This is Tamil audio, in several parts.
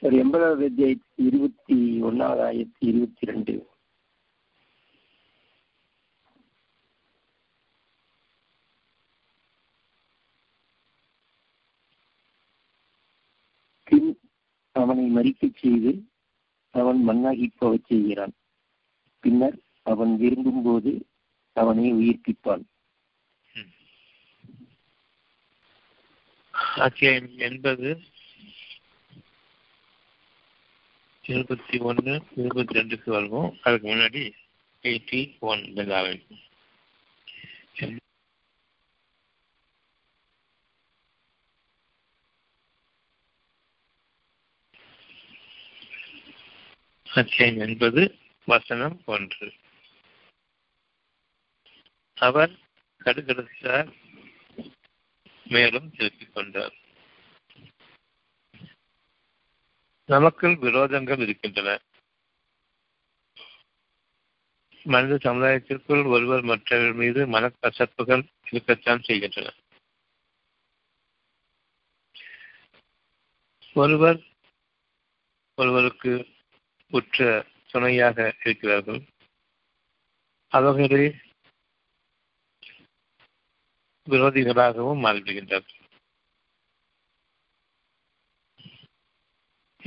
சரி, 80வது அத்தியாயத்து 21வது ஆயத்து 22. பின் அவனை மறிக்கச் செய்து அவன் மண்ணாகி போகச் செய்கிறான். பின்னர் அவன் விரும்பும் போது அவனை உயிர்ப்பிப்பான். 21, 22 வருவோம். அதுக்கு முன்னாடி 81 இருக்கும். அத்தியாயம் 80 வசனம் 1. அவர் கடுகடுத்தார், மேலும் திருப்பிக் கொண்டார். நமக்குள் விரோதங்கள் இருக்கின்றன. மனித சமுதாயத்திற்குள் ஒருவர் மற்றவர் மீது மனக்கசப்புகள் இருக்கத்தான் செய்கின்றன. ஒருவர் ஒருவருக்கு உற்ற துணையாக இருக்கிறார்கள். அவர்களே விரோதிகளாகவும் மாறிவிடுகின்றார்கள்.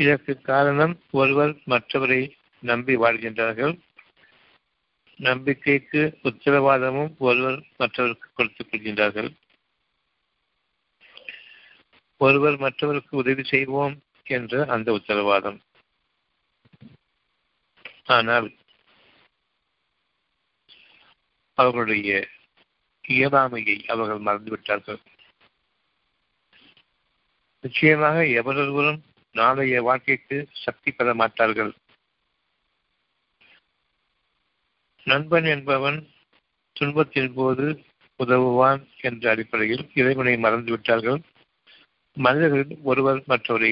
இதற்கு காரணம் ஒருவர் மற்றவரை நம்பி வாழ்கின்றார்கள். நம்பிக்கைக்கு உத்தரவாதமும் ஒருவர் மற்றவருக்கு கொடுத்துக் கொள்கின்றார்கள். ஒருவர் மற்றவருக்கு உதவி செய்வோம் என்ற அந்த உத்தரவாதம். ஆனால் அவர்களுடைய இயலாமையை அவர்கள் மறந்துவிட்டார்கள். நிச்சயமாக எவரொருவரும் நாளைய வாழ்க்கைக்கு சக்தி பெற மாட்டார்கள். நண்பன் என்பவன் துன்பத்தின் போது உதவுவான் என்ற அடிப்படையில் இறைவனை மறந்துவிட்டார்கள். மனிதர்கள் ஒருவர் மற்றவரை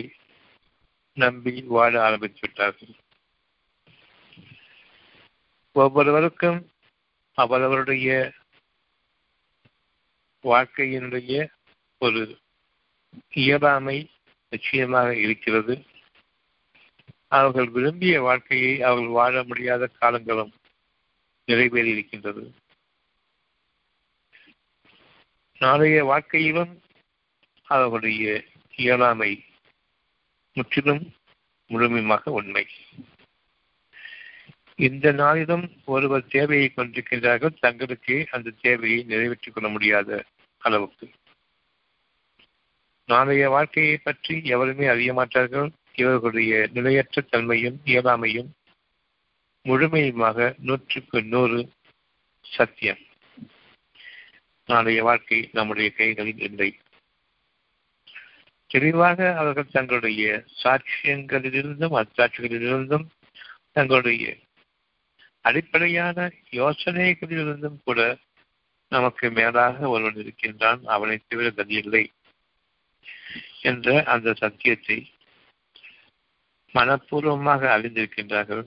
நம்பி வாழ ஆரம்பித்து விட்டார்கள். ஒவ்வொருவருக்கும் அவரவருடைய வாழ்க்கையினுடைய ஒரு இயலாமை நிச்சயமாக இருக்கிறது. அவர்கள் விரும்பிய வாழ்க்கையை அவர்கள் வாழ முடியாத காலங்களும் நிறைவேறி இருக்கின்றது. நாளைய வாழ்க்கையிலும் அவர்களுடைய இயலாமை முற்றிலும் முழுமையாக உண்மை. இந்த நாளிலும் ஒருவர் தேவையை கொண்டிருக்கின்றார்கள், தங்களுக்கு அந்த தேவையை நிறைவேற்றிக் கொள்ள முடியாத அளவுக்கு. நாளைய வாழ்க்கையை பற்றி எவருமே அறிய மாட்டார்கள். இவர்களுடைய நிலையற்ற தன்மையும் இயலாமையும் முழுமையுமாக 100% சத்தியம். நாளைய வாழ்க்கை நம்முடைய கைகளில் இல்லை. தெளிவாக அவர்கள் தங்களுடைய சாட்சியங்களிலிருந்தும் அச்சாட்சிகளிலிருந்தும் தங்களுடைய அடிப்படையான யோசனைகளிலிருந்தும் கூட நமக்கு மேலாக ஒருவன் இருக்கின்றான், அவனை தவிர கதியில்லை என்ற அந்த சத்தியத்தை மனப்பூர்வமாக அறிந்திருக்கின்றார்கள்,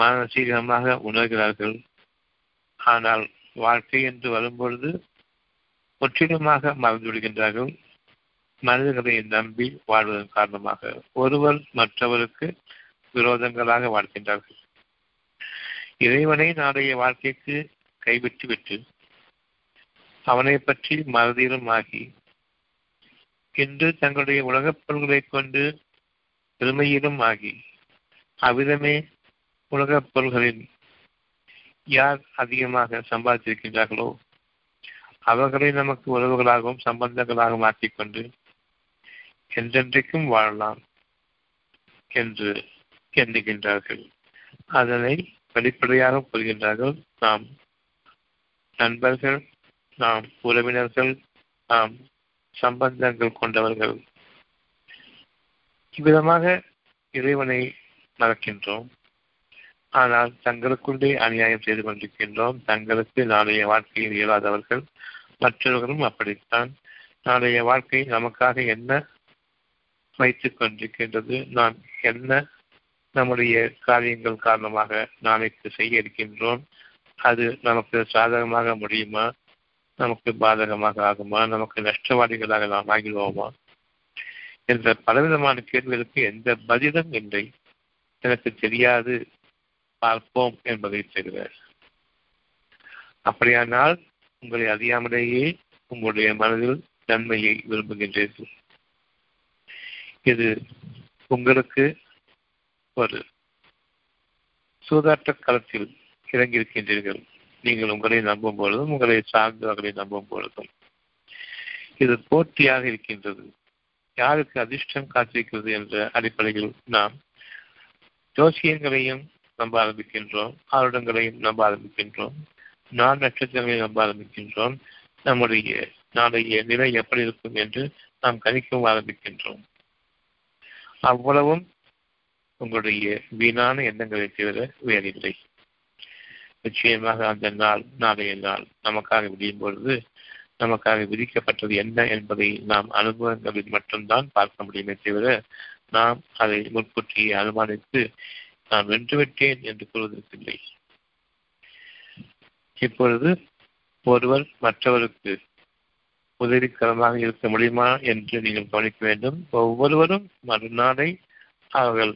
மானசீகமாக உணர்கிறார்கள். ஆனால் வாழ்க்கை என்று வரும்பொழுது முற்றிலுமாக மறந்துவிடுகின்றார்கள். மனிதர்களை நம்பி வாழ்வதன் காரணமாக ஒருவர் மற்றவருக்கு விரோதங்களாக வாழ்கின்றார்கள். இறைவனை நாளைய வாழ்க்கைக்கு கைவிட்டுவிட்டு அவனை பற்றி மறதியிலும் ஆகி இன்று தங்களுடைய உலகப் பொருள்களை கொண்டு பெருமையிலும் ஆகி அவ்விதமே உலகப் பொருள்களில் யார் அதிகமாக சம்பாதித்திருக்கின்றார்களோ அவர்களை நமக்கு உறவுகளாகவும் சம்பந்தங்களாகவும் ஆக்கிக்கொண்டு என்றென்றைக்கும் வாழலாம் என்று எண்ணுகின்றார்கள். அதனை வெளிப்படையாக புரிகின்றார்கள். நாம் நண்பர்கள், நாம் உறவினர்கள், நாம் சம்பந்தங்கள் கொண்டவர்கள். இவ்விதமாக இறைவனை மறக்கின்றோம். ஆனால் தங்களுக்குள்ளே அநியாயம் செய்து கொண்டிருக்கின்றோம். தங்களுக்கு நாளைய வாழ்க்கையில் இயலாதவர்கள் மற்றவர்களும் அப்படித்தான். நாளைய வாழ்க்கை நமக்காக என்ன வைத்துக் கொண்டிருக்கின்றது, நாம் என்ன நம்முடைய காரியங்கள் காரணமாக நாளைக்கு செய்ய இருக்கின்றோம், அது நமக்கு சாதகமாக முடியுமா, நமக்கு பாதகமாக ஆகுமா, நமக்கு நஷ்டவாதிகளாக நாம் ஆகிடுவோமா என்ற பலவிதமான கேள்விகளுக்கு எந்த பதிலும் இல்லை. எனக்கு தெரியாது, பார்ப்போம் என்பதை பெறுவர். அப்படியானால் உங்களை அறியாமலேயே உங்களுடைய மனதில் நன்மையை விரும்புகின்றீர்கள். இது உங்களுக்கு ஒரு சூதாட்ட களத்தில் இறங்கியிருக்கின்றீர்கள். நீங்கள் உங்களை நம்பும் பொழுதும் உங்களை சார்ந்தவர்களை நம்பும் பொழுதும் இது போட்டியாக இருக்கின்றது. யாருக்கு அதிர்ஷ்டம் காத்திருக்கிறது என்ற அடிப்படையில் நாம் ஜோசியங்களையும் நம்ப ஆரம்பிக்கின்றோம், ஆருடங்களையும் நம்ப ஆரம்பிக்கின்றோம், நாள் நட்சத்திரங்களையும் நம்ப ஆரம்பிக்கின்றோம். நம்முடைய நாளைய நிலை எப்படி இருக்கும் என்று நாம் கணிக்கவும் ஆரம்பிக்கின்றோம். அவ்வளவும் உங்களுடைய வீணான எண்ணங்களை தவிர வேறில்லை. நிச்சயமாக அந்த நாள், நாளைய நாள் நமக்காக விடியும் பொழுது நமக்காக விதிக்கப்பட்டது என்ன என்பதை நாம் அனுபவங்களில் மட்டும்தான் பார்க்க முடியுமே தவிர நாம் அதை முன்கூட்டியை அனுமானித்து நான் வென்றுவிட்டேன் என்று கூறுவதற்கில்லை. இப்பொழுது ஒருவர் மற்றவருக்கு உதவிகரமாக இருக்க முடியுமா என்று நீங்கள் கவனிக்க வேண்டும். ஒவ்வொருவரும் மறுநாளை அவர்கள்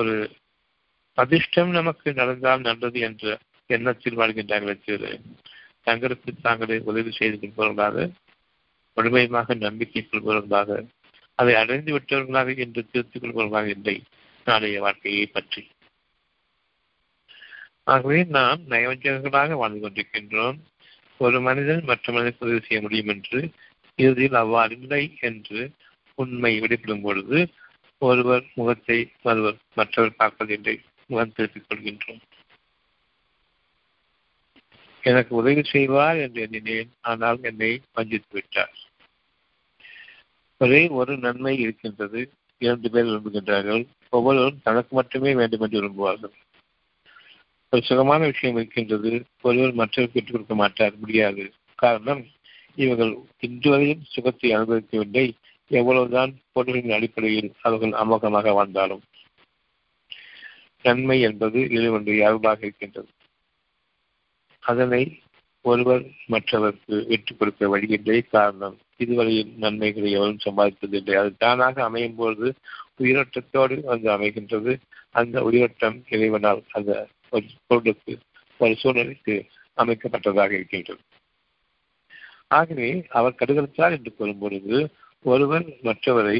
ஒரு அதிர்ஷ்டம் நமக்கு நடந்தால் நல்லது என்ற எண்ணத்தில் வாழ்கின்றார்கள். தங்களுக்கு தாங்களே உதவி செய்து கொள்பவர்களாக, முழுமையாக நம்பிக்கை கொள்பவர்களாக, அதை அடைந்து விட்டவர்களாக என்று திருத்திக் கொள்பவர்களாக இல்லை நாளைய வாழ்க்கையை பற்றி. ஆகவே நாம் நயவஞ்சகர்களாக வாழ்ந்து கொண்டிருக்கின்றோம். ஒரு மனிதன் மற்ற மனிதனுக்கு உதவி செய்ய முடியும் என்று, இறுதியில் அவ்வாறு இல்லை என்று உண்மை வெளிப்படும் பொழுது ஒருவர் முகத்தை மற்றவர் பார்ப்பதில்லை, முகம் திருப்பிக் கொள்கின்றோம். எனக்கு உதவி செய்வார் என்று எண்ணினேன், ஆனால் என்னை வஞ்சித்து விட்டார். ஒரே ஒரு நன்மை இருக்கின்றது. 2 பேர் விரும்புகின்றார்கள். ஒவ்வொருவரும் தனக்கு மட்டுமே வேண்டும் என்று விரும்புவார்கள். ஒரு சுகமான விஷயம் இருக்கின்றது. ஒருவர் மற்றவர் பெற்றுக் கொடுக்க மாட்டார், முடியாது. காரணம், இவர்கள் இன்று வரையும் சுகத்தை அனுபவிக்கவில்லை. எவ்வளவுதான் பொருளின் அடிப்படையில் அவர்கள் அமோகமாக வாழ்ந்தாலும் நன்மை என்பது இறைவனுடைய அருளாக இருக்கின்றது. அதனை ஒருவர் மற்றவருக்கு விட்டுக் கொடுக்க வழியின்றே. காரணம், இதுவரையில் நன்மைகளை எவரும் சம்பாதிப்பதில்லை. அது தானாக அமையும் பொழுது உயிரோட்டத்தோடு வந்து அமைகின்றது. அந்த உயிரோட்டம் இறைவனால் அந்த பொருளுக்கு, ஒரு சூழலுக்கு அமைக்கப்பட்டதாக இருக்கின்றது. ஆகவே அவர் கடுகலத்தார் என்று கூறும் பொழுது ஒருவர் மற்றவரை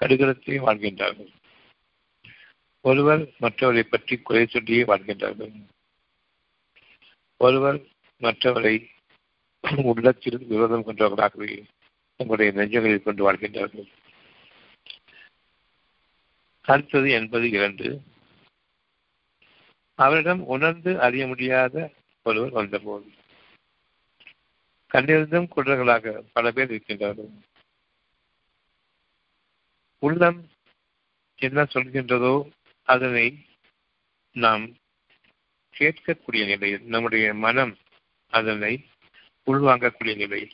கடுகலத்திலே வாழ்கின்றார்கள். ஒருவர் மற்றவரை பற்றி குறை சொல்லியே வாழ்கின்றார்கள். ஒருவர் மற்றவரை உள்ளத்தில் விரோதம் கொண்டவர்களாகவே தங்களுடைய நெஞ்சங்களில் கொண்டு வாழ்கின்றார்கள். அடுத்தது 82. அவரிடம் உணர்ந்து அறிய முடியாத ஒருவர் வந்தபோது கண்டிருந்தும் குற்றங்களாக பல பேர் இருக்கின்றார்கள். உள்ளம் என்ன சொல்கின்றதோ அதனை நாம் கேட்கக்கூடிய நிலையில், நம்முடைய மனம் அதனை உள்வாங்கக்கூடிய நிலையில்,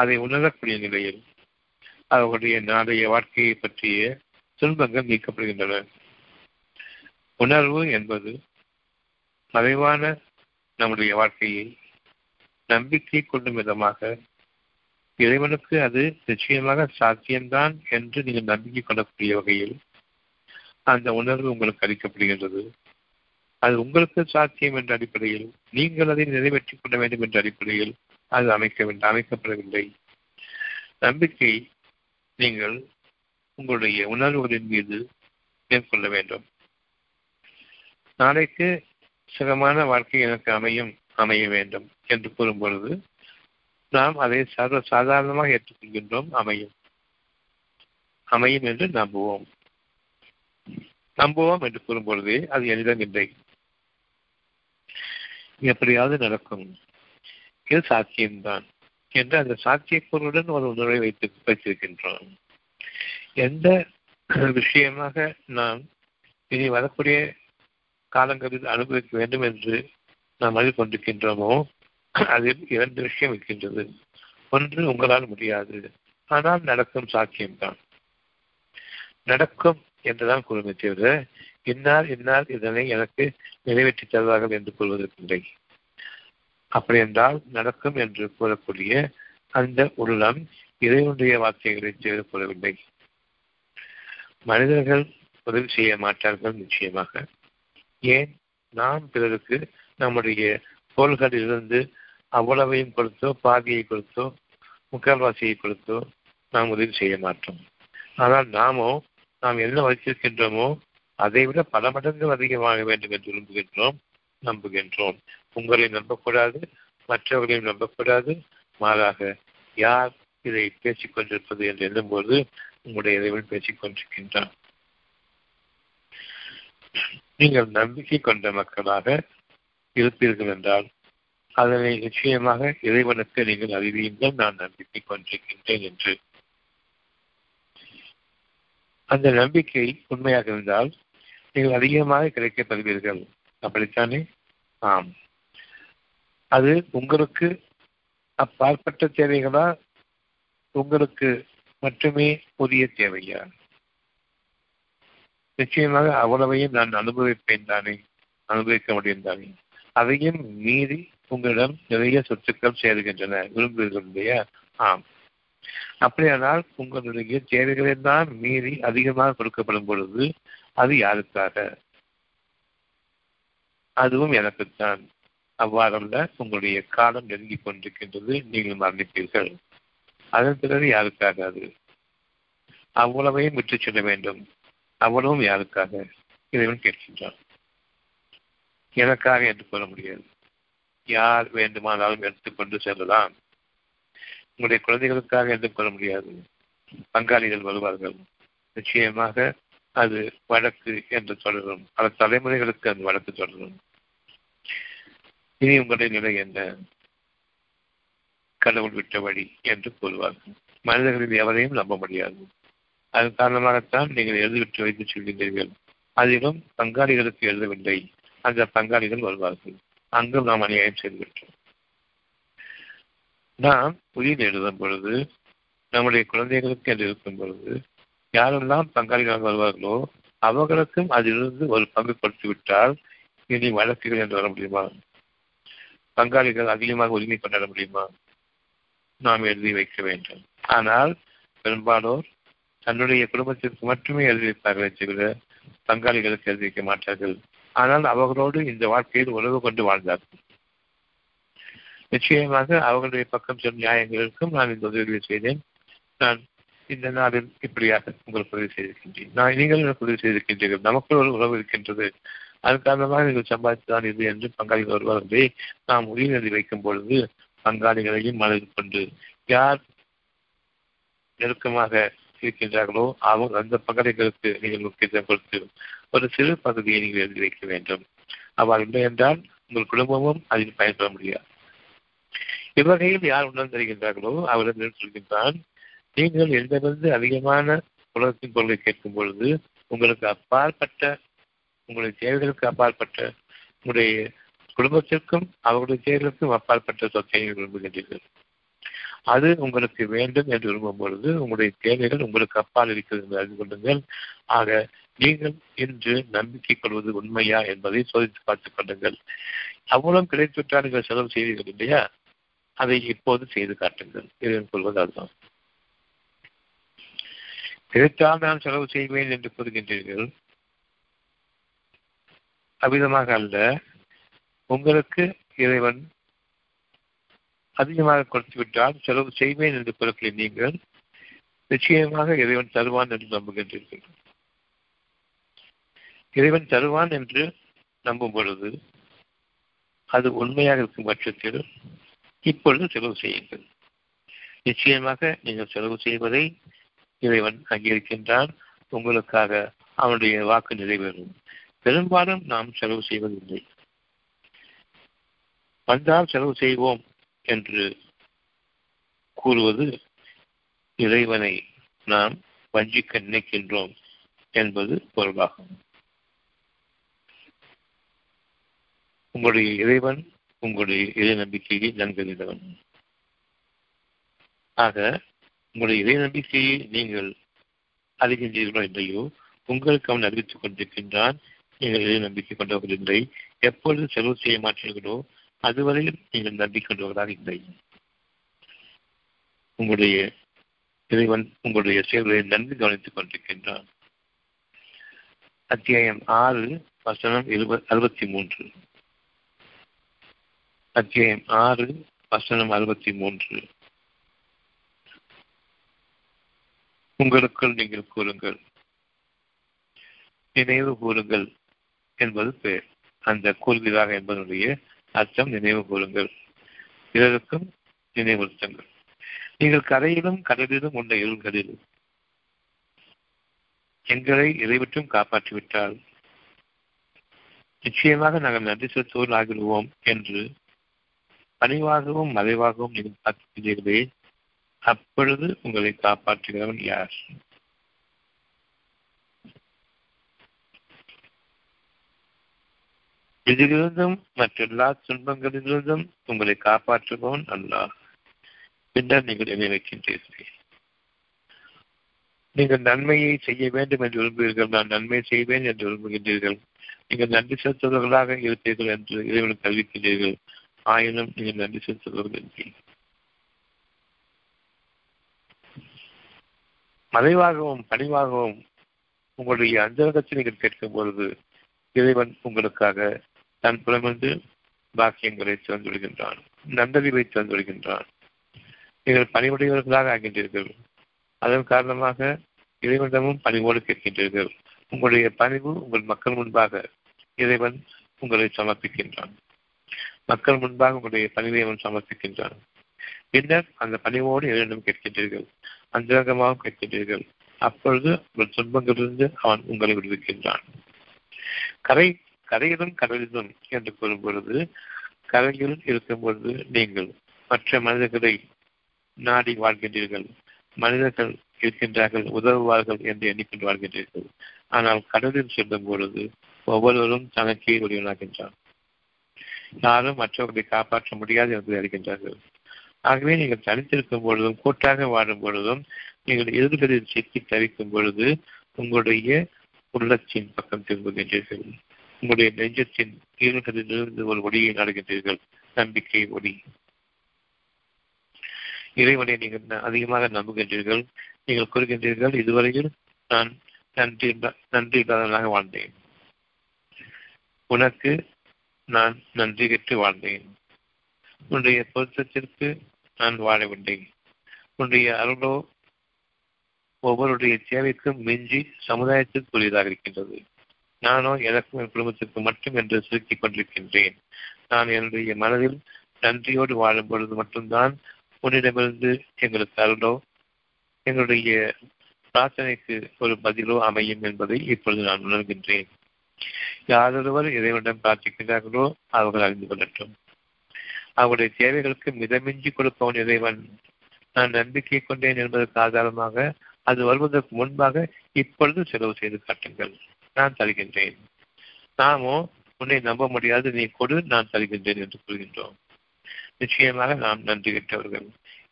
அதை உணரக்கூடிய நிலையில் அவர்களுடைய நாளைய வாழ்க்கையை பற்றிய துன்பங்கள் நீக்கப்படுகின்றன. உணர்வு என்பது மறைவான நம்முடைய வாழ்க்கையை நம்பிக்கை கொள்ளும் விதமாக, இறைவனுக்கு அது நிச்சயமாக சாத்தியம்தான் என்று நீங்கள் நம்பிக்கை கொள்ளக்கூடிய வகையில் அந்த உணர்வு உங்களுக்கு அளிக்கப்படுகின்றது. அது உங்களுக்கு சாத்தியம் என்ற அடிப்படையில், நீங்கள் அதை நிறைவேற்றிக் கொள்ள வேண்டும் என்ற அடிப்படையில் அது அமைக்கப்படவில்லை. நம்பிக்கை நீங்கள் உங்களுடைய உணர்வுகளின் மீது மேற்கொள்ள வேண்டும். நாளைக்கு சுகமான வாழ்க்கை எனக்கு அமைய வேண்டும் என்று கூறும் பொழுது நாம் அதை சாதாரணமாக ஏற்றுக்கொள்கின்றோம். அமையும் என்று நம்புவோம் என்று கூறும் பொழுதே அது என்னிடம் இல்லை, எப்படியாவது நடக்கும், இது சாத்தியம்தான் என்று அந்த சாத்தியக்கூறுடன் ஒரு உணர்வை வைத்திருக்கின்றோம். எந்த விஷயமாக நாம் இனி வரக்கூடிய காலங்களில் அனுபவிக்க வேண்டும் என்று நாம் அறிந்து கொண்டிருக்கின்றோமோ அதில் 2 விஷயம் இருக்கின்றது. ஒன்று, உங்களால் முடியாது, ஆனால் நடக்கும், சாத்தியம்தான், நடக்கும் என்றுதான் கூறுமே தவிர இன்னால் இதனை எனக்கு நிறைவேற்றி தருவார்கள் என்று கூறுவதற்கில்லை. அப்படி என்றால் நடக்கும் என்று கூறக்கூடிய அந்த உள்ளம் இறைவனுடைய வார்த்தைகளை தேவைப்படவில்லை. மனிதர்கள் உதவி செய்ய மாட்டார்கள் நிச்சயமாக. ஏன், நாம் பிறருக்கு நம்முடைய கோள்களிலிருந்து அவ்வளவையும் கொடுத்தோ பாதியை கொடுத்தோ முக்கால்வாசியை கொடுத்தோ நாம் உதவி செய்ய மாட்டோம். ஆனால் நாமோ நாம் என்ன வைத்திருக்கின்றோமோ அதைவிட பல மடங்கு அதிகமாக வேண்டும் என்று நம்புகின்றோம். உங்களை நம்பக்கூடாது, மற்றவர்களையும் நம்பக்கூடாது. மாறாக யார் இதை பேசிக் கொண்டிருப்பது என்று எழுதும்போது உங்களுடைய இறைவன் பேசிக் கொண்டிருக்கின்றான். நீங்கள் நம்பிக்கை கொண்ட மக்களாக இருப்பீர்கள் என்றால் அதனை நிச்சயமாக இறைவனுக்கு நீங்கள் அறிவியுங்கள், நான் நம்பிக்கை கொண்டிருக்கின்றேன் என்று. அந்த நம்பிக்கை உண்மையாக இருந்தால் நீங்கள் அதிகமாக கிடைக்கப்படுவீர்கள். அப்படித்தானே? ஆம். அது உங்களுக்கு அப்பாற்பட்ட தேவைகளா, உங்களுக்கு மட்டுமே புதிய தேவையா? நிச்சயமாக அவ்வளவையும் நான் அனுபவிப்பேன் தானே, அனுபவிக்க முடியும் தானே. அதையும் மீறி உங்களிடம் நிறைய சொத்துக்கள் சேருகின்றன, விரும்புகிறீர்களா? ஆம். அப்படியானால் உங்களுடைய தேவைகளை தான் மீறி அதிகமாக கொடுக்கப்படும் பொழுது அது யாருக்காக? அதுவும் எனக்குத்தான். அவ்வாறல்ல, உங்களுடைய காலம் நெருங்கி கொண்டிருக்கின்றது, நீங்கள் மரணிப்பீர்கள். அதன் பிறகு யாருக்காக அது? அவ்வளவையும் விட்டு செல்ல வேண்டும், அவ்வளவும் யாருக்காக? இறைவன் கேட்கின்றான். எனக்காக என்று கூற முடியாது. யார் வேண்டுமானாலும் எடுத்துக்கொண்டு செல்லலாம். உங்களுடைய குழந்தைகளுக்காக என்று கூற முடியாது. பங்காளிகள் வருவார்கள் நிச்சயமாக. அது வழக்கு என்று தொடரும், பல தலைமுறைகளுக்கு அந்த வழக்கு தொடரும். இனி உங்களுடைய நிலை என்ன? கடவுள் விட்ட வழி என்று கூறுவார்கள். மனிதர்களில் எவரையும் நம்ப முடியாது. அதன் காரணமாகத்தான் நீங்கள் எழுதிவிட்டு வைத்து சொல்கின்றீர்கள். அதிலும் பங்காளிகளுக்கு எழுதவில்லை. அந்த பங்காளிகள் வருவார்கள், அங்கும் நாம் அநியாயம் செய்துவிட்டோம். நாம் உயிர் எழுதும் பொழுது, நம்முடைய குழந்தைகளுக்கு என்று இருக்கும் பொழுது, யாரெல்லாம் பங்காளிகளாக வருவார்களோ அவர்களுக்கும் அதிலிருந்து ஒரு பங்கு கொடுத்துவிட்டால் இனி வழக்குகள் என்று வர முடியுமா? பங்காளிகள் அதிகமாக உரிமை கொண்டாட முடியுமா? நாம் எழுதி வைக்க வேண்டும். ஆனால் பெரும்பாலோர் தன்னுடைய குடும்பத்திற்கு மட்டுமே எழுதி வைப்பார்கள் தவிர பங்காளிகளுக்கு எழுதி வைக்க மாட்டார்கள். ஆனால் அவர்களோடு இந்த வாழ்க்கையில் உறவு கொண்டு வாழ்ந்தார்கள். நிச்சயமாக அவர்களுடைய பக்கம் சொல் நியாயங்களுக்கும் நான் இந்த உதவிகளை செய்தேன், நான் இந்த நாளில் இப்படியாக உங்களுக்கு உதவி செய்திருக்கின்றேன், நான் நீங்கள் எனக்கு உதவி செய்திருக்கின்றீர்கள், நமக்குள் ஒரு உறவு இருக்கின்றது, அதன் காரணமாக நீங்கள் சம்பாதித்துதான் இது என்று பங்காளிகள் வருவார்களே. நாம் உயிரிழந்து வைக்கும் பொழுது பங்காளிகளையும் மனதில் கொண்டு யார் நெருக்கமாக இருக்கின்றார்களோ அவங்க அந்த பங்காளிகளுக்கு நீங்கள் முக்கியத்துவம் கொடுத்து ஒரு சிறு பகுதியை நீங்கள் எழுதி வைக்க வேண்டும். அவ்வாறு இல்லை என்றால் உங்கள் குடும்பமும் அதில் பயன்பெற முடியாது. இவ்வகையில் யார் உணர்ந்திருக்கின்றார்களோ அவர்கள் சொல்கின்றான், நீங்கள் எழுதிலிருந்து அதிகமான உலகத்தின் பொருளை கேட்கும் பொழுது உங்களுக்கு அப்பாற்பட்ட, உங்களுடைய தேவைகளுக்கு அப்பாற்பட்ட, உங்களுடைய குடும்பத்திற்கும் அவர்களுடைய தேவைகளுக்கும் அப்பாற்பட்ட சொத்தை விரும்புகின்றீர்கள். அது உங்களுக்கு வேண்டும் என்று விரும்பும் பொழுது உங்களுடைய தேவைகள் உங்களுக்கு அப்பால் இருக்கிறது என்று அறிந்து கொள்ளுங்கள். ஆக நீங்கள் இன்று நம்பிக்கை கொள்வது உண்மையா என்பதை சோதித்து பார்த்துக் கொள்ளுங்கள். அவ்வளவு கிடைத்துவிட்டால் நீங்கள் செலவு செய்வீர்கள் இல்லையா, அதை இப்போது செய்து காட்டுங்கள். இது சொல்வது அதுதான். கிடைத்தால் நான் செலவு செய்வேன் என்று கூறுகின்றீர்கள், அவ்விதமாக அல்ல. உங்களுக்கு இறைவன் அதிகமாக கொடுத்துவிட்டால் செலவு செய்வேன் என்று பொருட்களை நீங்கள் நிச்சயமாக இறைவன் தருவான் என்று நம்புகின்றீர்கள். இறைவன் தருவான் என்று நம்பும் பொழுது அது உண்மையாக இருக்கும் பட்சத்தில் இப்பொழுது செலவு செய்யுங்கள். நிச்சயமாக நீங்கள் செலவு செய்வதை இறைவன் அங்கீகரிக்கின்றான். உங்களுக்காக அவனுடைய வாக்கு நிறைவேறும். பெரும்பாலும் நாம் செலவு செய்வதில்லை. வந்தால் செலவு செய்வோம் என்று கூறுவது இறைவனை நாம் வஞ்சிக்க நினைக்கின்றோம் என்பது பொருளாகும். உங்களுடைய இறைவன் உங்களுடைய இறை நம்பிக்கையை நன்கறிந்தவன். ஆக உங்களுடைய இறை நம்பிக்கையை நீங்கள் அறிகின்றீர்களோ இல்லையோ, உங்களுக்கு அவன் அறிவித்துக் கொண்டிருக்கின்றான். நீங்கள் இறை நம்பிக்கை கொண்டவர்கள் இல்லை. எப்பொழுது செலவு செய்ய மாட்டீர்களோ அதுவரையில் நீங்கள் நம்பிக்கொண்டவர்களாக இல்லை. உங்களுடைய இறைவன் உங்களுடைய செயல்களை நன்கு கவனித்துக் கொண்டிருக்கின்றான். அத்தியாயம் 6 வசனம் 63. அத்தியாயம் 6 வசனம் 63. உங்களுக்குள் நீங்கள் கூறுங்கள், நினைவு கூறுங்கள் என்பது பெயர். அந்த கூறுகிறாக என்பதனுடைய அர்த்தம் நினைவு கூறுங்கள், பிறருக்கும் நினைவுறுத்துங்கள். நீங்கள் கரையிலும் கடலிலும் உள்ள இருள்களில் எங்களை இறைவிட்டும் காப்பாற்றிவிட்டால் நிச்சயமாக நாங்கள் நன்றி செலுத்துவோர் ஆகிடுவோம் என்று பணிவாகவும் மறைவாகவும் நீங்கள் காத்திருக்கிறீர்களே, அப்பொழுது உங்களை காப்பாற்றுகிறவன் யார்? இதிலிருந்தும் மற்றெல்லா துன்பங்களிலிருந்தும் உங்களை காப்பாற்றுபவன் அல்லாஹ். பின்னர் நீங்கள் என்னை வைக்கின்றீர்களே, நீங்கள் நன்மையை செய்ய வேண்டும் என்று விரும்புகிறீர்கள், நான் நன்மை செய்வேன் என்று விரும்புகின்றீர்கள், நீங்கள் நன்றி செலுத்துவர்களாக இருப்பீர்கள் என்று இறைவனுக்கு அறிவிக்கின்றீர்கள். ஆயினும் நீங்கள் நன்றி செலுத்துவர்கள். மறைவாகவும் பணிவாகவும் உங்களுடைய அஞ்சலகத்தை நீங்கள் கேட்கும் பொழுது இறைவன் உங்களுக்காக தன் புலமிருந்து பாக்கியங்களை திறந்துவிடுகின்றான், நன்றறிவை திறந்துவிடுகின்றான். நீங்கள் பணிவுடையவர்களாக ஆகின்றீர்கள். அதன் காரணமாக இறைவனிடமும் பணிவோடு கேட்கின்றீர்கள். உங்களுடைய பணிவு உங்கள் மக்கள் முன்பாக இறைவன் உங்களை சமர்ப்பிக்கின்றான். மக்கள் முன்பாக உங்களுடைய பணிவை அவன் சமர்ப்பிக்கின்றான். பின்னர் அந்த பணிவோடு இறைவனிடம் கேட்கின்றீர்கள், அந்தரங்கமாகவும் கேட்கின்றீர்கள். அப்பொழுது உங்கள் துன்பங்களிலிருந்து அவன் உங்களை விடுவிக்கின்றான். கரையிலும் கடலிலும் என்று கூறும் பொழுது, கரையில் இருக்கும் பொழுது நீங்கள் மற்ற மனிதர்களை நாடி வாழ்கின்றீர்கள், மனிதர்கள் இருக்கின்றார்கள் உதவுவார்கள் என்று எண்ணிக்கொண்டு வாழ்கின்றீர்கள். ஆனால் கடலில் செல்லும் பொழுது ஒவ்வொருவரும் தனக்கே உரியவனாகின்றான். யாரும் மற்றவர்களை காப்பாற்ற முடியாது என்பதை அறிகின்றார்கள். ஆகவே நீங்கள் தனித்திருக்கும் பொழுதும் கூட்டாக வாழும் பொழுதும் நீங்கள் எதிர்களில் சிக்கி தவிக்கும் பொழுது உங்களுடைய உள்ளத்தின் பக்கம் திரும்புகின்றீர்கள். உங்களுடைய நெஞ்சத்தின் ஈரங்களிலிருந்து ஒரு ஒளியை நாடுகின்றீர்கள், நம்பிக்கை ஒளி. இறைவனை நீங்கள் அதிகமாக நம்புகின்றீர்கள். நீங்கள் கூறுகின்றீர்கள், இதுவரையில் நான் நன்றி இல்லாதவனாக வாழ்ந்தேன், உனக்கு நான் நன்றி கெட்டு வாழ்ந்தேன், உன்னுடைய பொருத்தத்திற்கு நான் வாழவில்லை, உன்னுடைய அருளோ ஒவ்வொருடைய தேவைக்கும் மிஞ்சி சமுதாயத்திற்கு உரியதாக இருக்கின்றது, நானோ எனக்கும் என் குடும்பத்திற்கு மட்டும் என்று சுருக்கிக் கொண்டிருக்கின்றேன். நான் என்னுடைய மனதில் நன்றியோடு வாழும் பொழுது மட்டும்தான் உன்னிடமிருந்து எங்களுக்கு அருளோ எங்களுடைய பிரார்த்தனைக்கு ஒரு பதிலோ அமையும் என்பதை இப்பொழுது நான் உணர்கின்றேன். யாரொருவர் இறைவனிடம் பிரார்த்திக்கிறார்களோ அவர்கள் அறிந்து கொள்ளட்டும். அவருடைய தேவைகளுக்கு மிதமிஞ்சி கொடுப்பவன் இறைவன். நான் நம்பிக்கை கொண்டேன் என்பதற்கு ஆதாரமாக அது வருவதற்கு முன்பாக இப்பொழுது செலவு செய்து காட்டுங்கள், நான் தருகின்றேன். நாமோ உன்னை நம்ப முடியாது, நீ கொடு, நான் தருகின்றேன் என்று கூறுகின்றோம். நிச்சயமாக நாம் நன்றி கெட்டவர்கள்,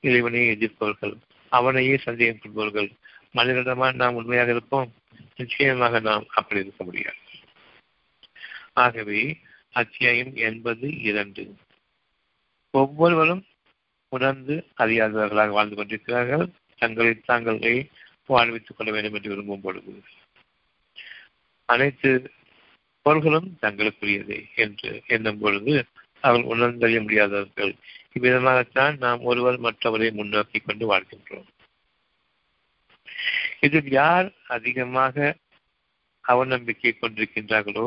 இறைவனையே எதிர்ப்பவர்கள், அவனையே சந்தேகம் கொள்பவர்கள். மனிதனிடமா நாம் உண்மையாக இருப்போம்? நிச்சயமாக நாம் அப்படி இருக்க முடியாது. ஆகவே அத்தியாயம் 82. ஒவ்வொருவரும் உணர்ந்து அறியாதவர்களாக வாழ்ந்து கொண்டிருக்கிறார்கள். தங்களை தாங்களே வாழ்வித்துக் கொள்ள வேண்டும் என்று விரும்பும் பொழுது அனைத்து பொருள்களும் தங்களுக்குரியதே என்று எண்ணும் பொழுது அவர்கள் உணர்ந்தறிய முடியாதவர்கள். இவ்விதமாகத்தான் நாம் ஒருவர் மற்றவரை முன்னோக்கி கொண்டு வாழ்கின்றோம். இதில் யார் அதிகமாக அவநம்பிக்கை கொண்டிருக்கின்றார்களோ,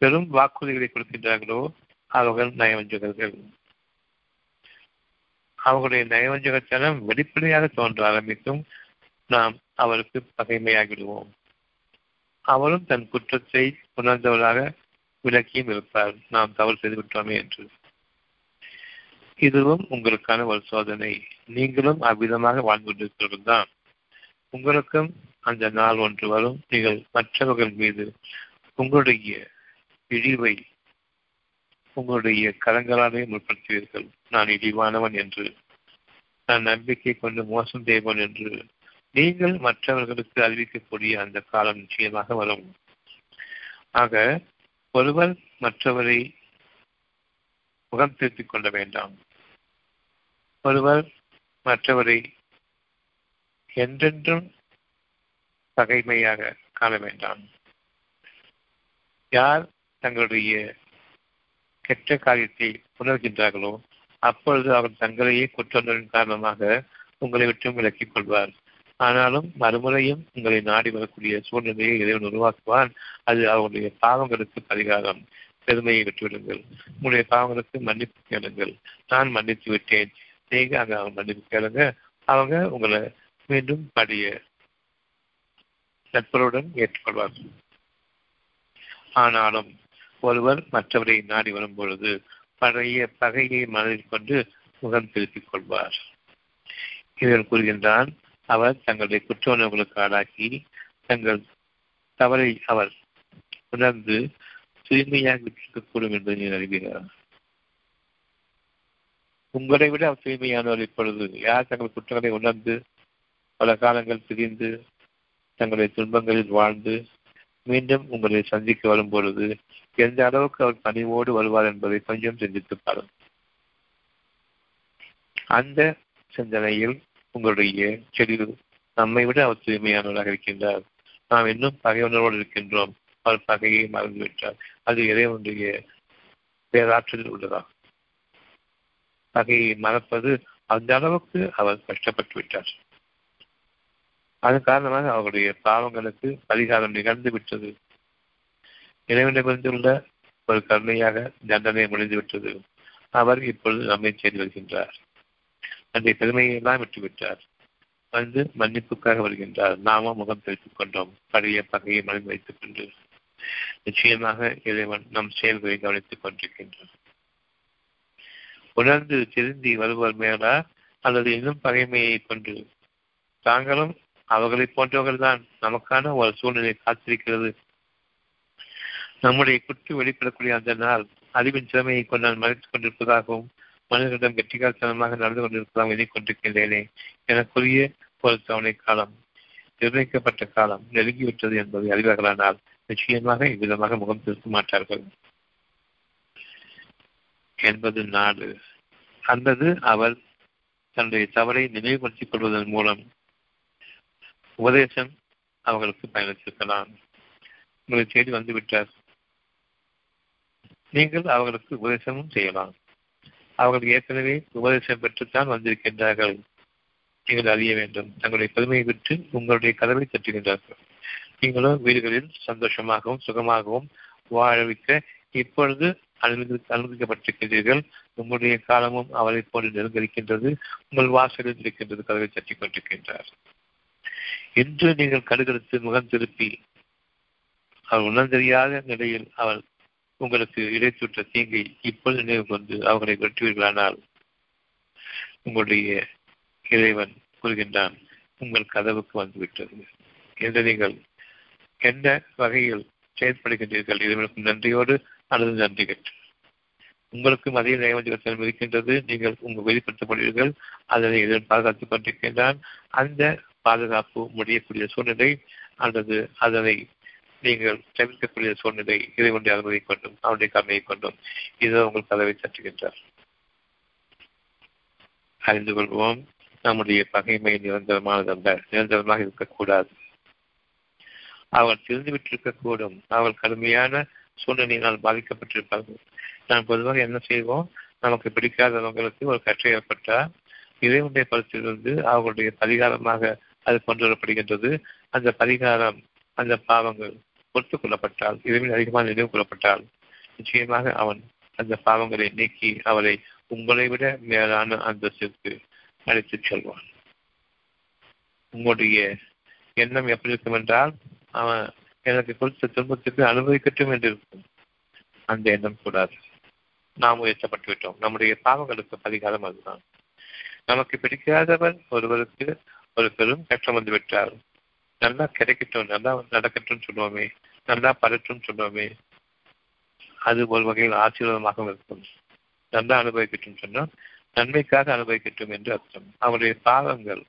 பெரும் வாக்குறுதிகளை கொடுக்கின்றார்களோ அவர்கள் நயவஞ்சகர்கள். அவர்களுடைய நயவஞ்சகத்தனம் வெளிப்படையாக தோன்ற ஆரம்பிக்கும். நாம் அவருக்கு பகைமையாகிடுவோம். அவரும் தன் குற்றத்தை உணர்ந்தவராக விளக்கியும் இருப்பார், நாம் தவறு செய்துவிட்டோமே என்று. இதுவும் உங்களுக்கான ஒரு சோதனை. நீங்களும் அவ்விதமாக வாழ்ந்து கொண்டிருப்பவர்கள் தான். உங்களுக்கும் அந்த நாள் ஒன்று வரும், நீங்கள் மற்றவர்கள் மீது உங்களுடைய இழிவை உங்களுடைய கரங்களாலே முற்படுத்துவீர்கள். நான் இழிவானவன் என்று, நான் நம்பிக்கை கொண்டு மோசம் செய்வன் என்று நீங்கள் மற்றவர்களுக்கு அறிவிக்கக்கூடிய அந்த காலம் நிச்சயமாக வரும். ஆக ஒருவர் மற்றவரை முகம் திருத்திக் கொள்ள வேண்டாம். ஒருவர் மற்றவரை என்றென்றும் பகைமையாக காண வேண்டாம். யார் தங்களுடைய கெட்ட காரியத்தை உணர்கின்றார்களோ அப்பொழுது அவர் தங்களையே குற்றங்களின் காரணமாக உங்களை விட்டும் விலக்கிக் கொள்வார். ஆனாலும் மறுமுறையும் உங்களை நாடி வரக்கூடிய சூழ்நிலையை இறைவன் உருவாக்குவான். அது அவருடைய பாவங்களுக்கு பரிகாரம். பெருமையை விட்டுவிடுங்கள், உங்களுடைய பாவங்களுக்கு மன்னிப்பு கேளுங்கள். நான் மன்னித்து விட்டேன், நீங்க அங்க அவங்க மன்னிப்பு கேளுங்க. அவங்க உங்களை மீண்டும் பழைய நட்புடன் ஏற்றுக்கொள்வார்கள். ஆனாலும் ஒருவர் மற்றவரை நாடி வரும் பொழுது பழைய பகையை மனதில் கொண்டு முகம் திருப்பிக் கொள்வார். இவன் கூறுகின்றான், அவர் தங்களுடைய குற்ற உணர்வுகளுக்கு ஆளாக்கி தங்கள் தவறை அவர் உணர்ந்து தூய்மையாக இருக்கக்கூடும் என்பதை அறிகிறார். உங்களை விட அவர் தூய்மையானவர். இப்பொழுது யார் தங்கள் குற்றங்களை உணர்ந்து பல காலங்கள் பிரிந்து தங்களுடைய துன்பங்களில் வாழ்ந்து மீண்டும் உங்களை சந்திக்க வரும் பொழுது எந்த அளவுக்கு அவர் பணிவோடு வருவார் என்பதை கொஞ்சம் சிந்தித்து பாருங்கள். அந்த சிந்தனையில் உங்களுடைய செடிவு நம்மை விட அவர் தூய்மையானவராக இருக்கின்றார். நாம் இன்னும் பகை உணர்வோடு இருக்கின்றோம். அவர் பகையை மறந்துவிட்டார். அது இறைவனுடைய பேராற்றலில் உள்ளதா? பகையை மறப்பது அந்த அளவுக்கு அவர் கஷ்டப்பட்டு விட்டார். அதன் காரணமாக அவருடைய பாவங்களுக்கு பரிகாரம் நிகழ்ந்து விட்டது. இறைவனிடமிருந்துள்ள ஒரு கருணையாக தண்டனை முடிந்துவிட்டது. அவர் இப்பொழுது நம்மை சேர்ந்து வருகின்றார். தன்னுடைய பெருமையை எல்லாம் விட்டுவிட்டார். வந்து மன்னிப்புக்காக வருகின்றார். நாமும் முகம் தெரிவித்துக் கொண்டோம் பழைய பகையை மனம் வைத்துக் கொண்டு. நிச்சயமாக இறைவன் நம் செயல்களை கவனித்துக் கொண்டிருக்கின்றார். உணர்ந்து திருந்தி வருவர் மேலா அல்லது இன்னும் பகைமையை கொண்டு? தாங்களும் அவர்களை போன்றவர்கள் தான். நமக்கான ஒரு சூழ்நிலை காத்திருக்கிறது. நம்முடைய குற்று வெளிப்படக்கூடிய அந்த நாள் அறிவின் திறமையை கொண்டு நான் மறைத்துக் கொண்டிருப்பதாகவும் மனிதர்களிடம் கெட்டிக்காரத்தனமாக நடந்து கொண்டிருப்பதாக எண்ணிக்கொண்டிருக்கின்றேனே. எனக்குரிய ஒரு தவணை காலம், நிர்ணயிக்கப்பட்ட காலம் நெருங்கிவிட்டது என்பதை அறிவார்களானால் நிச்சயமாக இவ்விதமாக முகம் திருத்த மாட்டார்கள். 84 அல்லது அவர் தன்னுடைய தவறை நினைவுபடுத்திக் கொள்வதன் மூலம் உபதேசம் அவர்களுக்கு பயணித்திருக்கலாம். உங்களை தேடி வந்துவிட்டார். நீங்கள் அவர்களுக்கு உபதேசமும் செய்யலாம். அவர்கள் ஏற்கனவே உபதேசம் பெற்றுத்தான் வந்திருக்கின்றார்கள். நீங்கள் அறிய வேண்டும். தங்களுடைய பெருமையை விட்டு உங்களுடைய கதவை தட்டுகின்றார்கள். நீங்களும் வீடுகளில் சந்தோஷமாகவும் சுகமாகவும் வாழவிக்க இப்பொழுது அனுமதிக்கப்பட்டிருக்கின்றீர்கள். உங்களுடைய காலமும் அவரை போன்று நெருங்கிருக்கின்றது. உங்கள் வாசலில் இருக்கின்றது. கதவை தட்டிக் கொண்டிருக்கின்றார். இன்று நீங்கள் கடுகெடுத்து முகம் திருப்பி அவர் உணர்ந்தறியாத நிலையில் அவர் உங்களுக்கு இடைத்துற்ற தீங்கை இப்பொழுது நினைவு கொண்டு அவர்களை வெற்றுவீர்களானால் உங்களுடைய இறைவன் கூறுகின்றான், உங்கள் கதவுக்கு வந்துவிட்டது என்று நீங்கள் எந்த வகையில் செயற்படுகின்றீர்கள்? இறைவனுக்கும் நன்றியோடு அல்லது நன்றி கற்று உங்களுக்கும் அதே நயவஞ்சகம் இருக்கின்றது. நீங்கள் உங்கள் வெளிப்படுத்தப்படுவீர்கள். அதனை இறைவன் பாதுகாத்துக் கொண்டிருக்கின்றான். அந்த பாதுகாப்பு முடியக்கூடிய சூழ்நிலை அல்லது அதனை நீங்கள் தவிர்க்கக்கூடிய சூழ்நிலை இறைவனுடைய அனுமதியை கொண்டும் அவருடைய கருணையை கொண்டும் இதுதான் உங்கள் கதவை தட்டுகின்றார். அறிந்து கொள்வோம், நம்முடைய பகைமை நிரந்தரமானதல்ல, நிரந்தரமாக இருக்கக்கூடாது. அவர்கள் திருந்துவிட்டிருக்கக்கூடும். அவர்கள் கடுமையான சூழ்நிலையினால் பாதிக்கப்பட்டிருப்பார்கள். நாம் பொதுவாக என்ன செய்வோம்? நமக்கு பிடிக்காதவங்களுக்கு ஒரு கற்றை ஏற்பட்டால் இறைவனுடைய பலத்திலிருந்து அவர்களுடைய பரிகாரமாக அது கொண்டு வரப்படுகின்றது. அந்த பரிகாரம், அந்த பாவங்கள் பொறுத்துக் கொள்ளப்பட்டால், இறைவன் அதிகமாக நினைவு கொள்ளப்பட்டால் நிச்சயமாக அவன் அந்த பாவங்களை நீக்கி அவரை உங்களை விட மேலான அந்தஸ்திற்கு அழைத்துச் செல்வான். உங்களுடைய எண்ணம் எப்படி இருக்கும் என்றால், அவன் எனக்கு கொடுத்த துன்பத்துக்கு அனுபவிக்கட்டும் என்று இருக்கும். அந்த எண்ணம் கூடாது. நாம் உயர்த்தப்பட்டு விட்டோம். நம்முடைய பாவங்களுக்கு பரிகாரம் அதுதான். நமக்கு பிடிக்காதவன் ஒருவருக்கு ஒரு பெரும் கஷ்டம் வந்துவிட்டார். நல்லா கிடைக்கட்டும், நல்லா நடக்கட்டும் சொல்லுவோமே, நல்லா பரட்டும் சொல்லுவோமே. அது ஒரு வகையில் ஆசீர்வாதமாகவும் இருக்கும். நல்லா அனுபவிக்கட்டும் சொன்னால் நன்மைக்காக அனுபவிக்கட்டும் என்று அர்த்தம். அவருடைய பாவங்கள்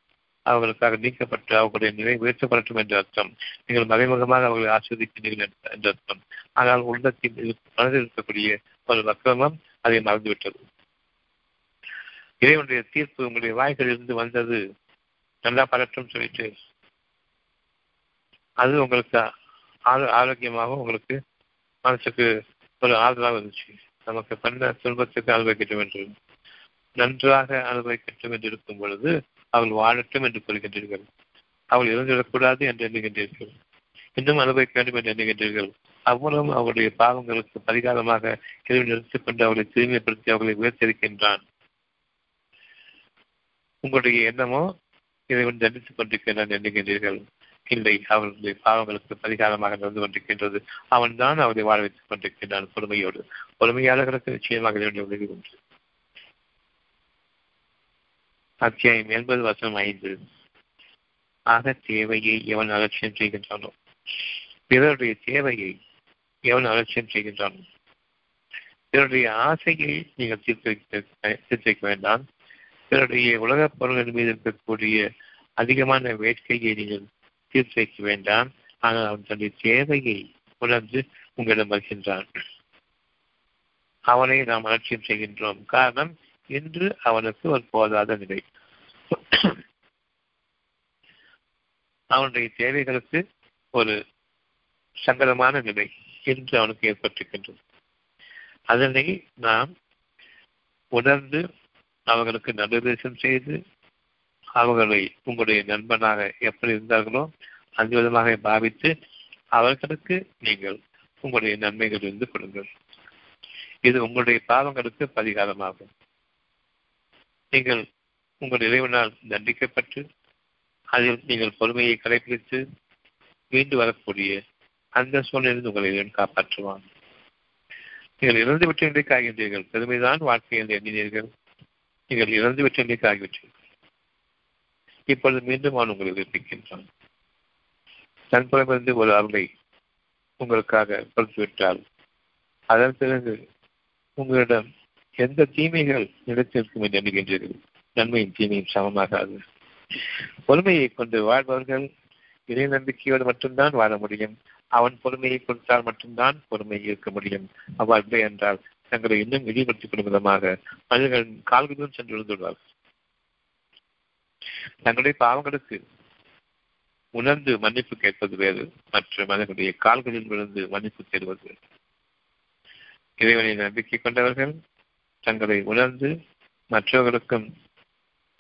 அவர்களுக்காக நீக்கப்பட்டு அவர்களுடைய நிலை உயர்த்தப்படட்டும் என்று அர்த்தம். நீங்கள் மறைமுகமாக அவர்களை ஆசீர்வதிக்கிறீர்கள் என்று அர்த்தம். ஆனால் உள்ளத்தில் மனதில் இருக்கக்கூடிய ஒரு வக்கிரமம் அதை மறந்துவிட்டது. இறைவனுடைய தீர்ப்பு உங்களுடைய வாய்களிலிருந்து வந்தது. நல்லா பரட்டும் சொல்லிட்டு அது உங்களுக்கு ஆரோக்கியமாகவும் உங்களுக்கு மனசுக்கு ஒரு ஆறுதலாக இருந்துச்சு. நமக்கு பண்ண துன்பத்துக்கு அனுபவிக்கட்டும் என்று, நன்றாக அனுபவிக்கட்டும் என்று இருக்கும் பொழுது அவள் வாழட்டும் என்று கூறுகின்றீர்கள். அவள் இறந்துவிடக்கூடாது என்று எண்ணுகின்றீர்கள். இன்னும் அனுபவிக்க வேண்டும் என்று எண்ணுகின்றீர்கள். அவ்வளவும் அவருடைய பாவங்களுக்கு பரிகாரமாக இறைவன் நிறுத்திக் கொண்டு அவளை தூய்மைப்படுத்தி அவர்களை உயர்த்திருக்கின்றான். உங்களுடைய எண்ணமோ இறைவன் தண்டித்துக் கொண்டிருக்கிறான் எண்ணுகின்றீர்கள். இல்லை, அவருடைய பாவங்களுக்கு பரிகாரமாக நடந்து கொண்டிருக்கின்றது. அவன் தான் அவரை வாழ வைத்துக் கொண்டிருக்கின்றான் பொறுமையோடு. பொறுமையாளர்களுக்கு நிச்சயமாக இறைவனுடைய உதவி உண்டு. 80 வசனம் 5. ஆக தேவையை எவன் அலட்சியம் செய்கின்றானோ, பிறருடைய தேவையை எவன் அலட்சியம் செய்கின்றானோ, பிறருடைய ஆசையை நீங்கள் தீர்த்து வைக்க வேண்டாம். பிறருடைய உலகப் பொருள்கள் மீது இருக்கக்கூடிய அதிகமான வேட்கையை நீங்கள் தீர்த்து வைக்க வேண்டாம். ஆனால் அவன் தன்னுடைய தேவையை உணர்ந்து உங்களிடம் வருகின்றான். அவனை நாம் அலட்சியம் செய்கின்றோம். காரணம், இன்று அவனுக்கு ஒரு போதாத நிலை. அவனுடைய தேவைகளுக்கு ஒரு சங்கடமான நிலை இன்று அவனுக்கு ஏற்பட்டிருக்கின்றது. அதனை நாம் உணர்ந்து அவர்களுக்கு நல்லுபதேசம் செய்து அவர்களை உங்களுடைய நண்பனாக எப்படி இருந்தார்களோ அந்த விதமாக பாவித்து அவர்களுக்கு நீங்கள் உங்களுடைய நன்மைகள் இருந்து கொடுங்கள். இது உங்களுடைய பாவங்களுக்கு பரிகாரமாகும். நீங்கள் உங்கள் இறைவனால் தண்டிக்கப்பட்டு அதில் நீங்கள் பொறுமையை கடைபிடித்து மீண்டு வரக்கூடிய அந்த சூழ்நிலை உங்கள் இறைவன் காப்பாற்றுவான். நீங்கள் இறந்துவிட்ட நிலைக்கு ஆகின்றீர்கள். பெருமைதான் வாழ்க்கையில் எண்ணினீர்கள். நீங்கள் இறந்துவிட்ட நிலைக்கு ஆகிவிட்டீர்கள். இப்பொழுது மீண்டும் அவன் உங்களை எதிர்ப்பிக்கின்றான். தன்புறமிருந்து ஒரு அருளை உங்களுக்காக கொடுத்துவிட்டால் அதன் பிறகு உங்களிடம் எந்த தீமைகள் நிலைத்திருக்கும் என்று எண்ணுகின்றீர்கள். நன்மையும் தீமையும் சமமாகாது. பொறுமையை கொண்டு வாழ்பவர்கள் இறை நம்பிக்கையோடு மட்டும்தான் வாழ முடியும். அவன் பொறுமையை கொடுத்தால் மட்டும்தான் பொறுமை இருக்க முடியும். அவ்வாறு என்றால் தங்களை இன்னும் இழிவுபடுத்திக் கொள்ளும் விதமாக அவர்கள் கால்களும் சென்று விழுந்துள்ளார்கள். தங்களுடைய பாவங்களுக்கு உணர்ந்து மன்னிப்பு கேட்பது வேறு, மற்றும் அதனுடைய கால்களில் விழுந்து மன்னிப்பு தேடுவது வேறு. இறைவனை நம்பிக்கை கொண்டவர்கள் தங்களை உணர்ந்து மற்றவர்களுக்கும்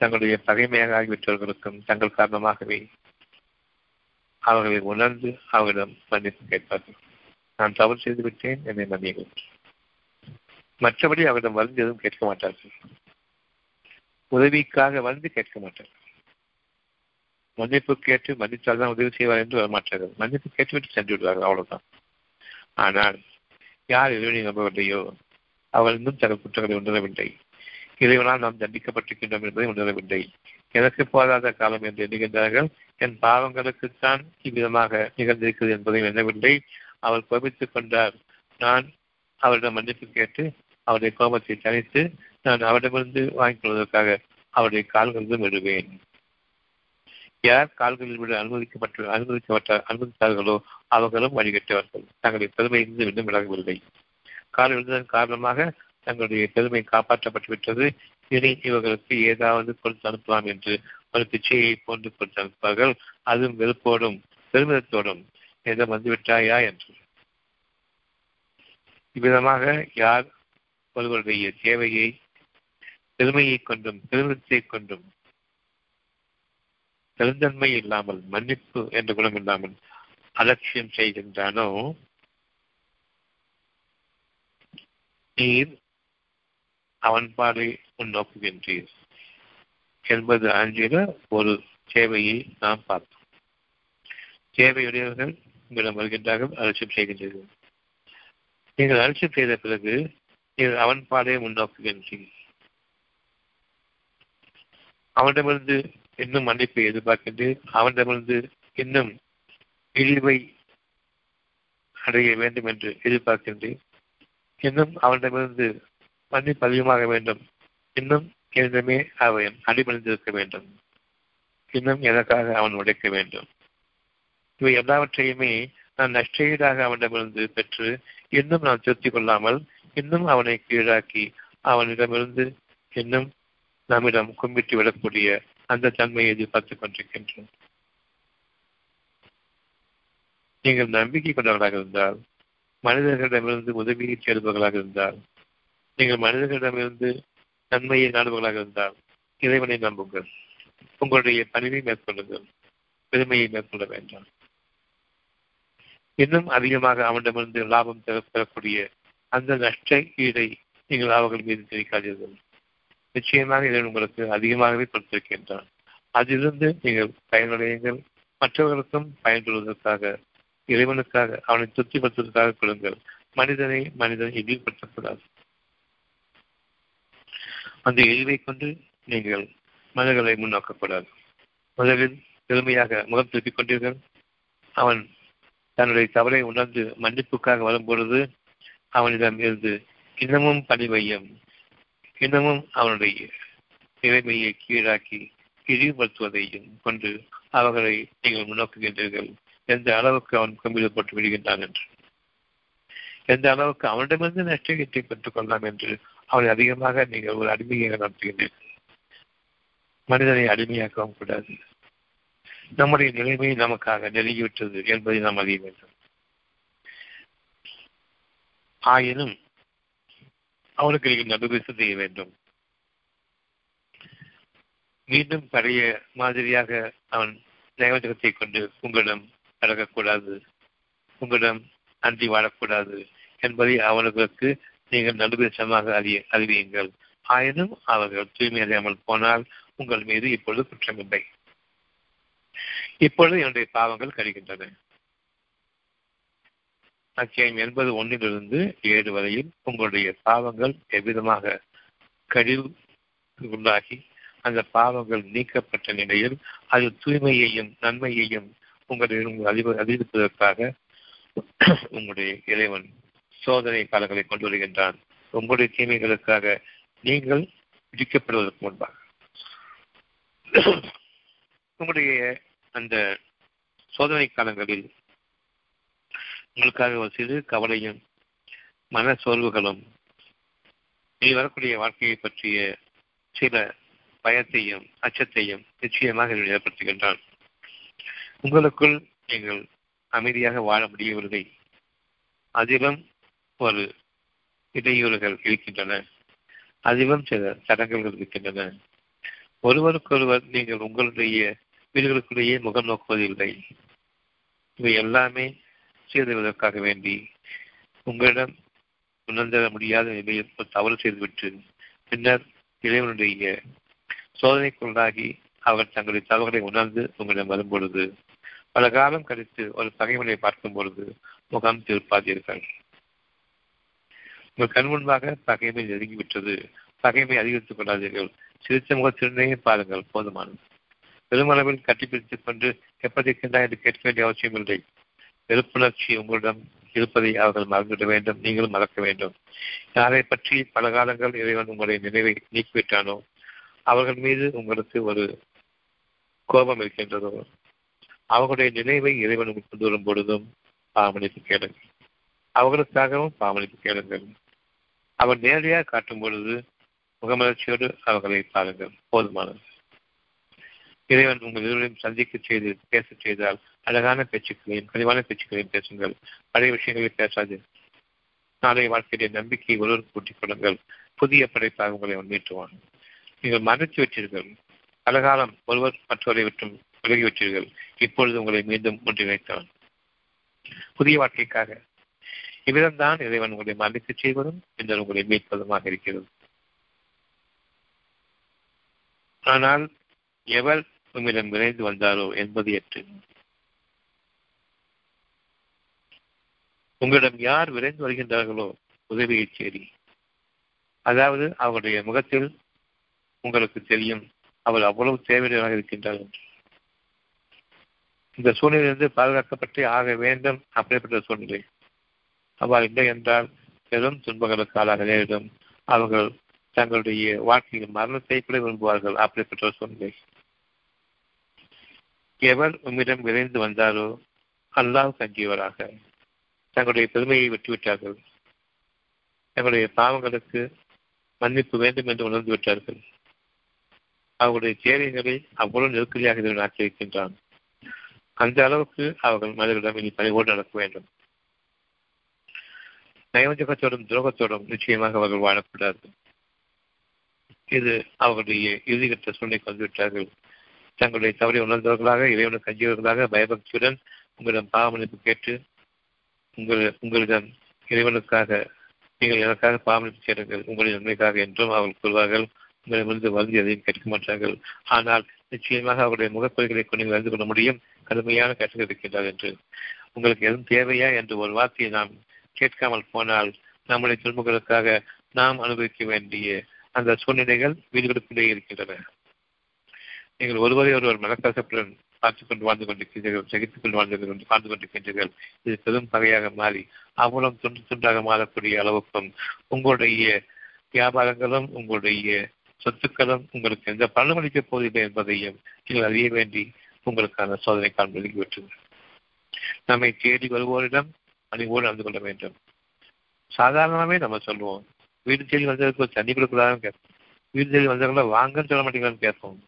தங்களுடைய பகைமையாக ஆகிவிட்டவர்களுக்கும் தங்கள் காரணமாகவே அவர்களை உணர்ந்து அவர்களிடம் மன்னிப்பு கேட்பார்கள். நான் தவறு செய்துவிட்டேன், என்னை மன்னியுங்கள். மற்றபடி அவரிடம் வந்து எதுவும் கேட்க மாட்டார்கள். உதவிக்காக வந்து கேட்க மாட்டார்கள். மன்னிப்பு கேட்டு மன்னித்தால் தான் உதவி செய்வார் என்று வரமாட்டார்கள். மன்னிப்பு கேட்டுவிட்டு சென்று விடுவார்கள், அவ்வளவுதான். ஆனால் யார் இறைவனை நம்பவில்லையோ அவள் இன்னும் தங்கள் குற்றங்களை உணரவில்லை. இறைவனால் நாம் தண்டிக்கப்பட்டிருக்கின்றோம் என்பதை உணரவில்லை. எனக்கு போதாத காலம் என்று எண்ணுகின்றார்கள். என் பாவங்களுக்குத்தான் இவ்விதமாக நிகழ்ந்திருக்கிறது என்பதை எண்ணவில்லை. அவர் கோபித்துக் கொண்டார். நான் அவரிடம் மன்னிப்பு கேட்டு அவருடைய கோபத்தை தனித்து நான் அவரிடமிருந்து வாங்கிக் கொள்வதற்காக அவருடைய கால்களிலும் விடுவேன். யார் கால்களில் விட அனுமதித்தார்களோ அவர்களும் வழிகட்டவர்கள். தங்களை பெருமையிலிருந்து இன்னும் விலகவில்லை. கால் விழுந்ததன் காரணமாக தங்களுடைய பெருமை காப்பாற்றப்பட்டுவிட்டது. இனி இவர்களுக்கு ஏதாவது கொடுத்து அனுப்பலாம் என்று ஒரு பிச்சையை போன்று கொடுத்து அனுப்புவார்கள். அதுவும் வெறுப்போடும் பெருமிதத்தோடும், ஏதோ வந்துவிட்டாயா என்று. இவ்விதமாக யார் ஒருவருடைய தேவையை பெருமையை கொண்டும் பெருமிதத்தை கொண்டும் பெருந்தன்மை இல்லாமல் மன்னிப்பு என்ற குணம் இல்லாமல் அலட்சியம் செய்கின்றானோ, நீர் அவன்பாலை முன்னோக்குகின்றீர் 85 ஒரு சேவையை நாம் பார்த்தோம். சேவையுடையவர்கள் உங்களிடம் வருகின்றார்கள், அலட்சியம் செய்கின்றீர்கள். நீங்கள் அலட்சியம் செய்த பிறகு நீர் அவன்பாலை முன்னோக்குகின்றீர். அவனிடமிருந்து இன்னும் மன்னிப்பை எதிர்பார்க்கின்றீர். அவனிடமிருந்து இன்னும் இழிவை அடைய வேண்டும் என்று எதிர்பார்க்கின்றீர். இன்னும் அவனிடமிருந்து மன்னிப்பு அதிகமாக வேண்டும். இன்னும் என்னிடமே அவன் அடிபணிந்திருக்க வேண்டும். இன்னும் எனக்காக அவன் உழைக்க வேண்டும். இவை எல்லாவற்றையுமே நான் நஷ்டஈடாக அவனிடமிருந்து பெற்று இன்னும் நான் திருத்தி கொள்ளாமல் இன்னும் அவனை கீழாக்கி அவனிடமிருந்து இன்னும் நம்மிடம் கும்பிட்டு விடக்கூடிய அந்த தன்மையை எதிர்பார்த்துக் கொண்டிருக்கின்றோம். நீங்கள் நம்பிக்கை கொண்டவர்களாக இருந்தால், மனிதர்களிடமிருந்து உதவியை தேடுபவர்களாக இருந்தால், நீங்கள் மனிதர்களிடமிருந்து நன்மையை நாடுபவர்களாக இருந்தால் இறைவனை நம்புங்கள். உங்களுடைய பணிவை மேற்கொள்ளுங்கள். பெருமையை மேற்கொள்ள வேண்டாம். இன்னும் அதிகமாக அவனிடமிருந்து லாபம் பெறக்கூடிய அந்த நஷ்ட ஈடை நீங்கள் அவர்கள் மீது தெரிவிக்காதீர்கள். நிச்சயமாக இதை உங்களுக்கு அதிகமாகவே கொடுத்திருக்கின்றான். அதிலிருந்து நீங்கள் பயனடையுங்கள். மற்றவர்களுக்கும் பயன்பெறுவதற்காக, இறைவனுக்காக, அவனை திருப்திப்படுத்துவதற்காக கொடுங்கள். மனிதனை இழிவுபடுத்தக்கூடாது. அந்த இழிவை கொண்டு நீங்கள் மனிதர்களை முன்னோக்கக்கூடாது. முதலில் பெருமையாக முகம் திருப்பிக் கொண்டீர்கள். அவன் தன்னுடைய தவறை உணர்ந்து மன்னிப்புக்காக வரும்பொழுது அவனிடம் இருந்து இன்னமும் பணிவையும் இன்னமும் அவனுடைய திறமையை கீழாக்கி இழிவுபடுத்துவதையும் கொண்டு அவர்களை நீங்கள் முன்னோக்குகின்றீர்கள். எந்த அளவுக்கு அவன் கம்பீரப்பட்டு விடுகின்றான் என்று, எந்த அளவுக்கு அவனிடமிருந்து நஷ்டத்தை பெற்றுக் கொள்ளலாம் என்று அவனை அதிகமாக நீங்கள் ஒரு அடிமையாக நடத்துகின்றீர்கள். மனிதனை அடிமையாக்கவும் கூடாது. நம்முடைய நிலைமை நமக்காக நெருங்கிவிட்டது என்பதை நாம் அறிய வேண்டும். ஆயினும் அவனுக்கு நீங்கள் நடுவீசு செய்ய வேண்டும். மீண்டும் பழைய மாதிரியாக அவன் நயவஞ்சகத்தை கொண்டு உங்களிடம் நடக்கக்கூடாது, உங்களிடம் அன்றி வாழக்கூடாது என்பதை அவர்களுக்கு நீங்கள் நடுவீசமாக அறிவியுங்கள். ஆயினும் அவர்கள் தூய்மை அறியாமல் போனால் உங்கள் மீது இப்பொழுது குற்றமில்லை. இப்பொழுது என்னுடைய பாவங்கள் கழிகின்றன. அத்தியாயம் 81 வரையில் உங்களுடைய பாவங்கள் எவ்விதமாக கழிவுக்குள்ளாகி அந்த பாவங்கள் நீக்கப்பட்ட நிலையில் அது தூய்மையையும் நன்மையையும் உங்களை அறிவிப்பதற்காக உங்களுடைய இறைவன் சோதனை காலங்களை கொண்டு வருகின்றான். உங்களுடைய தீமைகளுக்காக நீங்கள் பிடிக்கப்படுவதற்கு முன்பாக உங்களுடைய அந்த சோதனை காலங்களில் உங்களுக்காக ஒரு சிறு கவலையும் மன சோர்வுகளும் வரக்கூடிய வாழ்க்கையை பற்றிய சில பயத்தையும் அச்சத்தையும் நிச்சயமாக ஏற்படுத்துகின்றான். உங்களுக்குள் நீங்கள் அமைதியாக வாழ முடியவில்லை. அதிலும் ஒரு இடையூறுகள் இருக்கின்றன. அதிலும் சில தடங்கல்கள் இருக்கின்றன. ஒருவருக்கொருவர் நீங்கள் உங்களுடைய வீடுகளுக்குள்ளேயே முகம் நோக்குவதில்லை. இவை எல்லாமே செய்ததற்காக வேண்டி உங்களிடம் உணர்ந்த முடியாத நிலையில் தவறு செய்துவிட்டு பின்னர் இறைவனுடைய சோதனைக்குள்ளாகி அவர் தங்களுடைய தவறுகளை உணர்ந்து உங்களிடம் வரும்பொழுது, பல காலம் கழித்து ஒரு பகைவனை பார்க்கும் பொழுது முகாம் திருப்பாதீர்கள். உங்கள் கண் முன்பாக பகைமை நெருங்கிவிட்டது. பகைமை அதிகரித்துக் கொள்ளாதீர்கள். சிரித்த முகத்தினையே பாருங்கள் போதுமானது. பெருமளவில் கட்டிப்பிடித்துக் கொண்டு எப்படிக்கின்றா என்று கேட்க வேண்டிய அவசியம் இல்லை. வெறுப்புணர்ச்சி உங்களிடம் இருப்பதை அவர்கள் மறந்துவிட வேண்டும். நீங்களும் மறக்க வேண்டும். யாரை பற்றி பல காலங்கள் இறைவன் உங்களுடைய நினைவை நீக்கிவிட்டானோ அவர்கள் மீது உங்களுக்கு ஒரு கோபம் இருக்கின்றதோ அவர்களுடைய நினைவை இறைவன் கொண்டு வரும் பொழுதும் பாவமளிப்பு கேளுங்கள். அவர்களுக்காகவும் பாவமளிப்பு கேளுங்கள். அவர் நேரடியாக காட்டும் பொழுது முகமலர்ச்சியோடு அவர்களை பாருங்கள் போதுமானது. இறைவன் உங்கள் இருவரையும் சந்திக்க செய்து பேச செய்தால் அழகான பேச்சுக்களையும் கனிவான பேச்சுக்களையும் பேசுங்கள். பழைய விஷயங்களையும் பேசாது. நாளை வாழ்க்கையுடைய நம்பிக்கையை ஒருவர் கூட்டிக் கொள்ளுங்கள். புதிய படைப்பாக உங்களை முன்னேற்றுவான். நீங்கள் மறைத்து விட்டீர்கள். பலகாலம் ஒருவர் மற்றவரை விட்டும் விலகிவிட்டீர்கள். இப்பொழுது உங்களை மீண்டும் ஒன்றிணைத்தான் புதிய வாழ்க்கைக்காக. இவ்விதம்தான் இறைவன் உங்களை மறைத்து செய்வதும் பின்னர் உங்களை மீட்பதுமாக இருக்கிறது. ஆனால் எவர் உங்களிடம் விரைந்து வந்தாரோ என்பது எட்டு. உங்களிடம் யார் விரைந்து வருகின்றார்களோ உதவியை சேரி, அதாவது அவருடைய முகத்தில் உங்களுக்கு தெரியும் அவர் அவ்வளவு தேவையாக இருக்கின்றார் என்று. இந்த சூழ்நிலையிலிருந்து பாதுகாக்கப்பட்டு ஆக வேண்டும். அப்படிப்பட்ட சூழ்நிலை அவ்வாறு இல்லை என்றால் பெரும் துன்பங்களுக்கு ஆளாக நேரிடும். அவர்கள் தங்களுடைய வாழ்க்கையில் மரணத்தை கூட விரும்புவார்கள். அப்படிப்பட்ட சூழ்நிலை. எவர் உம்மிடம் விரைந்து வந்தாரோ அல்லாஹ் கஞ்சியவராக. தங்களுடைய பெருமையை விட்டுவிட்டார்கள். தங்களுடைய பாவங்களுக்கு மன்னிப்பு வேண்டும் என்று உணர்ந்துவிட்டார்கள். அவர்களுடைய சேவைகளை அவ்வளவு நெருக்கடியாக ஆக்கி வைக்கின்றான். அந்த அளவுக்கு அவர்கள் மனிதர்களிடம் இனி பணிபோடு நடக்க வேண்டும். நயவஞ்சகத்தோடும் துரோகத்தோடும் நிச்சயமாக அவர்கள் வாழக்கூடாது. இது அவர்களுடைய இறுதிகட்ட சூழ்நிலை வந்துவிட்டார்கள். தங்களுடைய தவறை உணர்ந்தவர்களாக இறைவனுக்கு அஞ்சியவர்களாக பயபக்தியுடன் உங்களிடம் பாவமளிப்பு கேட்டு உங்களிடம் இறைவனுக்காக நீங்கள் எனக்காக பாவமளிப்பு கேடுங்கள் உங்களின் நன்மைக்காக என்றும் அவர்கள் கூறுவார்கள். உங்களிடமிருந்து வருந்தி எதையும் கேட்க மாட்டார்கள். ஆனால் நிச்சயமாக அவருடைய முகப்பொழிகளை நீங்கள் அறிந்து கொள்ள முடியும். கடுமையான கற்றுக் இருக்கின்றார் என்று உங்களுக்கு எதுவும் தேவையா என்று ஒரு வார்த்தையை நாம் கேட்காமல் போனால் நம்முடைய துன்பங்களுக்காக நாம் அனுபவிக்க வேண்டிய அந்த சூழ்நிலைகள் வீடுகளுக்குள்ளே இருக்கின்றன. நீங்கள் ஒருவரை ஒருவர் மனக்கசப்புடன் பார்த்துக் கொண்டு வாழ்ந்து கொண்டிருக்கின்றீர்கள், சகித்துக் கொண்டு வாழ்ந்து கொண்டிருக்கின்றீர்கள். இது பெரும் பகையாக மாறி அவ்வளவு துண்டு துண்டாக மாறக்கூடிய அளவுக்கும் உங்களுடைய வியாபாரங்களும் உங்களுடைய சொத்துக்களும் உங்களுக்கு எந்த பலனும் அளிக்கப் போவதில்லை என்பதையும் நீங்கள் அறிய வேண்டி உங்களுக்கான சோதனை காண்பதுவிட்டது. நம்மை தேடி வருவோரிடம் அணிவோடு நடந்து கொள்ள வேண்டும். சாதாரணமாகவே நம்ம சொல்லுவோம், வீடு தேடி வந்தவர்களுக்கு தண்ணி கொடுக்கூடாதுன்னு கேட்போம், வீடு தேடி வந்தவர்களை வாங்கன்னு சொல்ல மாட்டேங்களான்னு கேட்போம்.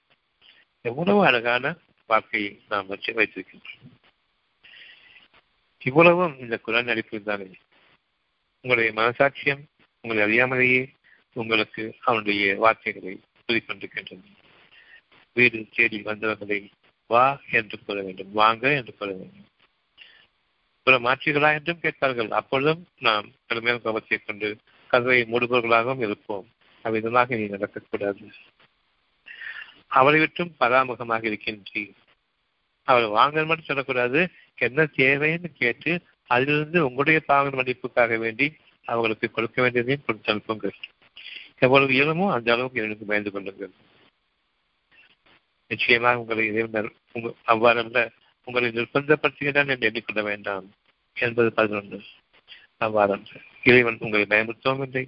எவ்வளவு அழகான வாழ்க்கையை நாம் வைத்திருக்கின்றோம். இவ்வளவும் இந்த குரான் அடிப்படையில் தானே. உங்களுடைய மனசாட்சியம் உங்களை அறியாமலேயே உங்களுக்கு அவனுடைய வார்த்தைகளை கூறிக்கொண்டிருக்கின்றன. வீடு தேடி வந்தவர்களை வா என்று கூற வேண்டும், வாங்க என்று கூற வேண்டும். புற மாற்றிகளா என்றும் கேட்பார்கள். அப்பொழுதும் நாம் கடுமையான கோபத்தை கொண்டு கதவை மூடுபவர்களாகவும் இருப்போம். அவ்விதமாக நீ நடக்கக்கூடாது. அவரை விட்டும் பராமுகமாக இருக்கின்றீர். அவர் வாங்க மட்டும் சொல்லக்கூடாது, என்ன தேவைன்னு கேட்டு அதிலிருந்து உங்களுடைய தாங்க மதிப்புக்காக வேண்டி அவர்களுக்கு கொடுக்க வேண்டியதையும் கொடுத்து அனுப்புங்கள். எவ்வளவு இயலுமோ அந்த அளவுக்கு இறைவனுக்கு பயந்து கொள்ளுங்கள். நிச்சயமாக உங்களை இறைவன் அவ்வாறல்ல உங்களை நிர்பந்தப்படுத்துகிறான் என்று எண்ணிக்கொள்ள வேண்டாம் என்பது 11. அவ்வாறல்ல இறைவன் உங்களை பயமுறுத்தவும் இல்லை,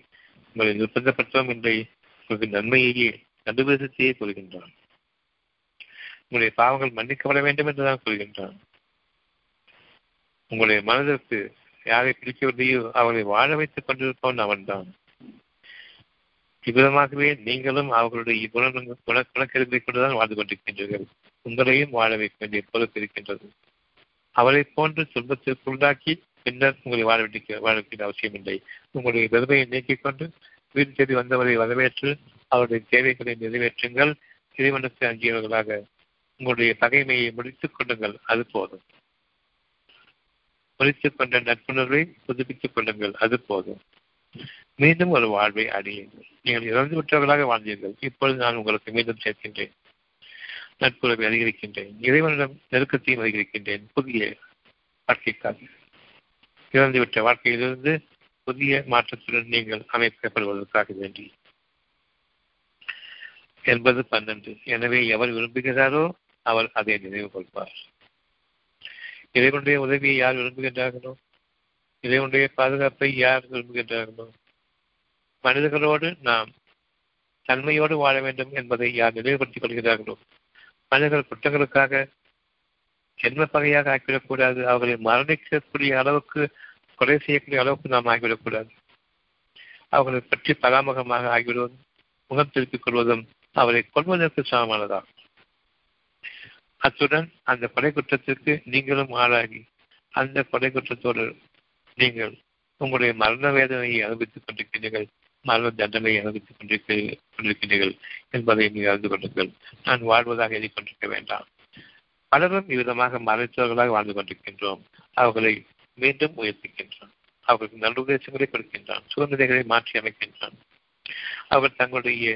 உங்களை நிர்பந்தப்படுத்தவும் இல்லை. உங்களுக்கு நன்மையையே நடுவிதத்தையே கொள்கின்றான். உங்களுடைய பாவங்கள் மன்னிக்கப்பட வேண்டும் என்றுதான் கொள்கின்றான். உங்களுடைய மனதிற்கு யாரை பிடிக்கவில்லையோ அவர்களை வாழ வைத்துக் கொண்டிருப்பவன் அவன்தான். இவ்விதமாகவே நீங்களும் அவர்களுடைய குணக்கெருந்தை கொண்டுதான் வாழ்ந்து கொண்டிருக்கின்றீர்கள். உங்களையும் வாழ வைக்க வேண்டிய பொறுப்பு இருக்கின்றது. அவரை போன்று துன்பத்திற்குள்ளாக்கி பின்னர் உங்களை வாழ வைக்க அவசியம் இல்லை. உங்களுடைய பெருமையை நீக்கிக் கொண்டு வீடு தேடி வந்தவரை வரவேற்று அவருடைய தேவைகளை நிறைவேற்றுங்கள். இறைவனுக்கு அஞ்சியவர்களாக உங்களுடைய பகைமையை முடித்துக் கொள்ளுங்கள். அது போதும். முடித்துக் கொண்ட நட்புணர்வை புதுப்பித்துக் கொள்ளுங்கள். அது போதும். மீண்டும் ஒரு வாழ்வை அடையுங்கள். நீங்கள் இறந்து விட்டவர்களாக வாழ்ந்தீர்கள். இப்பொழுது நான் உங்களுக்கு மீண்டும் சேர்க்கின்றேன். நட்புறவை அதிகரிக்கின்றேன். இறைவனிடம் நெருக்கத்தையும் அதிகரிக்கின்றேன். புதிய வாழ்க்கைக்காக இறந்துவிட்ட வாழ்க்கையிலிருந்து புதிய மாற்றத்துடன் நீங்கள் அமைக்கப்படுவதற்காக வேண்டி. 80:12. எனவே எவர் விரும்புகிறாரோ அவர் அதை நினைவு கொள்வார். இறைவனுடைய உதவியை யார் விரும்புகின்றார்களோ, இறைவனுடைய பாதுகாப்பை யார் விரும்புகின்றார்களோ, மனிதர்களோடு நாம் தன்மையோடு வாழ வேண்டும் என்பதை யார் நினைவுபடுத்திக் கொள்கிறார்களோ, மனிதர்கள் குற்றங்களுக்காக ஜென்ம பகையாக ஆக்கிவிடக்கூடாது. அவர்களை மரணிக்கக்கூடிய அளவுக்கு, கொலை செய்யக்கூடிய அளவுக்கு நாம் ஆகிவிடக்கூடாது. அவர்களை பற்றி பராமுகமாக ஆகிவிடுவதும் முகம் திருப்பிக் கொள்வதும் அவரை கொள்வதற்கு சமமானதாகும். அத்துடன் அந்த கொலை குற்றத்திற்கு நீங்களும் ஆளாகி அந்த கொலை குற்றத்தோடு நீங்கள் உங்களுடைய மரண வேதனையை அனுபவித்துக் கொண்டிருக்கிறீர்கள், மரண தண்டனையை அனுபவித்துக் கொண்டிருக்கிறீர்கள் என்பதை நீங்கள் அறிந்து கொள்ளுங்கள். நான் வாழ்வதாக எண்ணிக்கொண்டிருக்க வேண்டாம். பலரும் இவ்விதமாக மறைத்தவர்களாக வாழ்ந்து கொண்டிருக்கின்றோம். அவர்களை மீண்டும் உயர்த்துகின்றான். அவர்களுக்கு நல்ல உபதேசங்களை கொடுக்கின்றான், சூழ்நிலைகளை மாற்றி அமைக்கின்றான். அவர் தங்களுடைய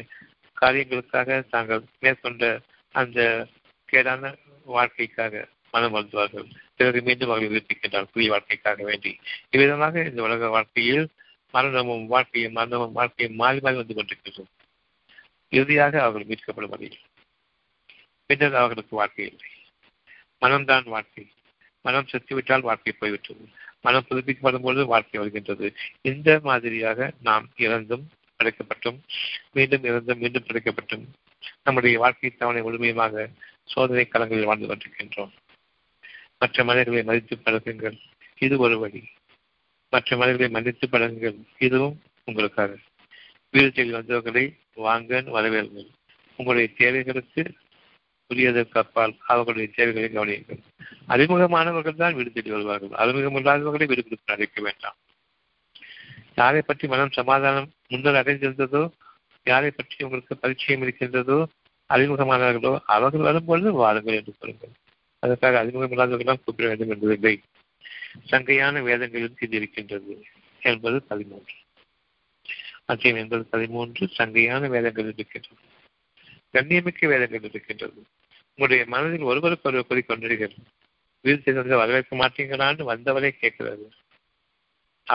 காரியங்களுக்காக தாங்கள் மேற்கொண்ட அந்த கேடான வாழ்க்கைக்காக மனம் வருந்துவார்கள். பிறகு மீண்டும் அவர்கள் உயர்த்துகின்றான் புதிய வாழ்க்கைக்காக வேண்டி. இவ்விதமாக இந்த உலக வாழ்க்கையில் மரணமும் வாழ்க்கையும் மாறி மாறி வந்து கொண்டிருக்கின்றோம். இறுதியாக அவர்கள் மீட்கப்படும் வகையில் பின்னர் அவர்களுக்கு வாழ்க்கை இல்லை. மனம்தான் வாழ்க்கை. மனம் செத்துவிட்டால் வாழ்க்கை போய்விட்டது. மனம் புதுப்பிக்கப்படும் பொழுது வாழ்க்கை வருகின்றது. இந்த மாதிரியாக நாம் இறந்தும் படைக்கப்பட்டும் மீண்டும் இறந்தும் மீண்டும் படைக்கப்பட்டும் நம்முடைய வாழ்க்கை தவணை முழுமையாக சோதனை களங்களில் வாழ்ந்து கொண்டிருக்கின்றோம். மற்ற மனிதர்களை மதித்து பழகுங்கள், இது ஒரு வழி. மற்ற மனிதர்களை மதித்து பழகுங்கள், இதுவும் உங்களுக்காக. வீடு தேடி வந்தவர்களை வாங்க வரவேற்குங்கள். உங்களுடைய தேவைகளுக்கு புரியதற்கு அப்பால் அவர்களுடைய தேவைகளை கவனியுங்கள். அறிமுகமானவர்கள் தான் வீடு தேடி வருவார்கள், அறிமுகமில்லாதவர்களை வீடு கொடுத்து அழைக்க வேண்டாம். யாரை பற்றி மனம் சமாதானம் முன்னர் அடைந்திருந்ததோ, யாரை பற்றி உங்களுக்கு பரிச்சயம் இருக்கின்றதோ, அறிமுகமானவர்களோ அவர்கள் வரும்பொழுது வாருங்கள் என்று சொல்லுங்கள். அதற்காக அறிமுகமில்லாதவர்களால் கூப்பிட வேண்டும் என்பதில்லை. சங்கையான வேதங்களில் இது இருக்கின்றது என்பது 13 அத்தியம் என்பது 13 சங்கையான வேதங்கள் இருக்கின்றது, கண்ணியமிக்க வேதங்கள் இருக்கின்றது. உங்களுடைய மனதில் ஒருவருக்கு ஒருவர் கூறிக்கொண்டிருக்கிறது. வீடு சேர்ந்த வரவேற்க மாட்டீங்களான்னு வந்தவரை கேட்கிறது.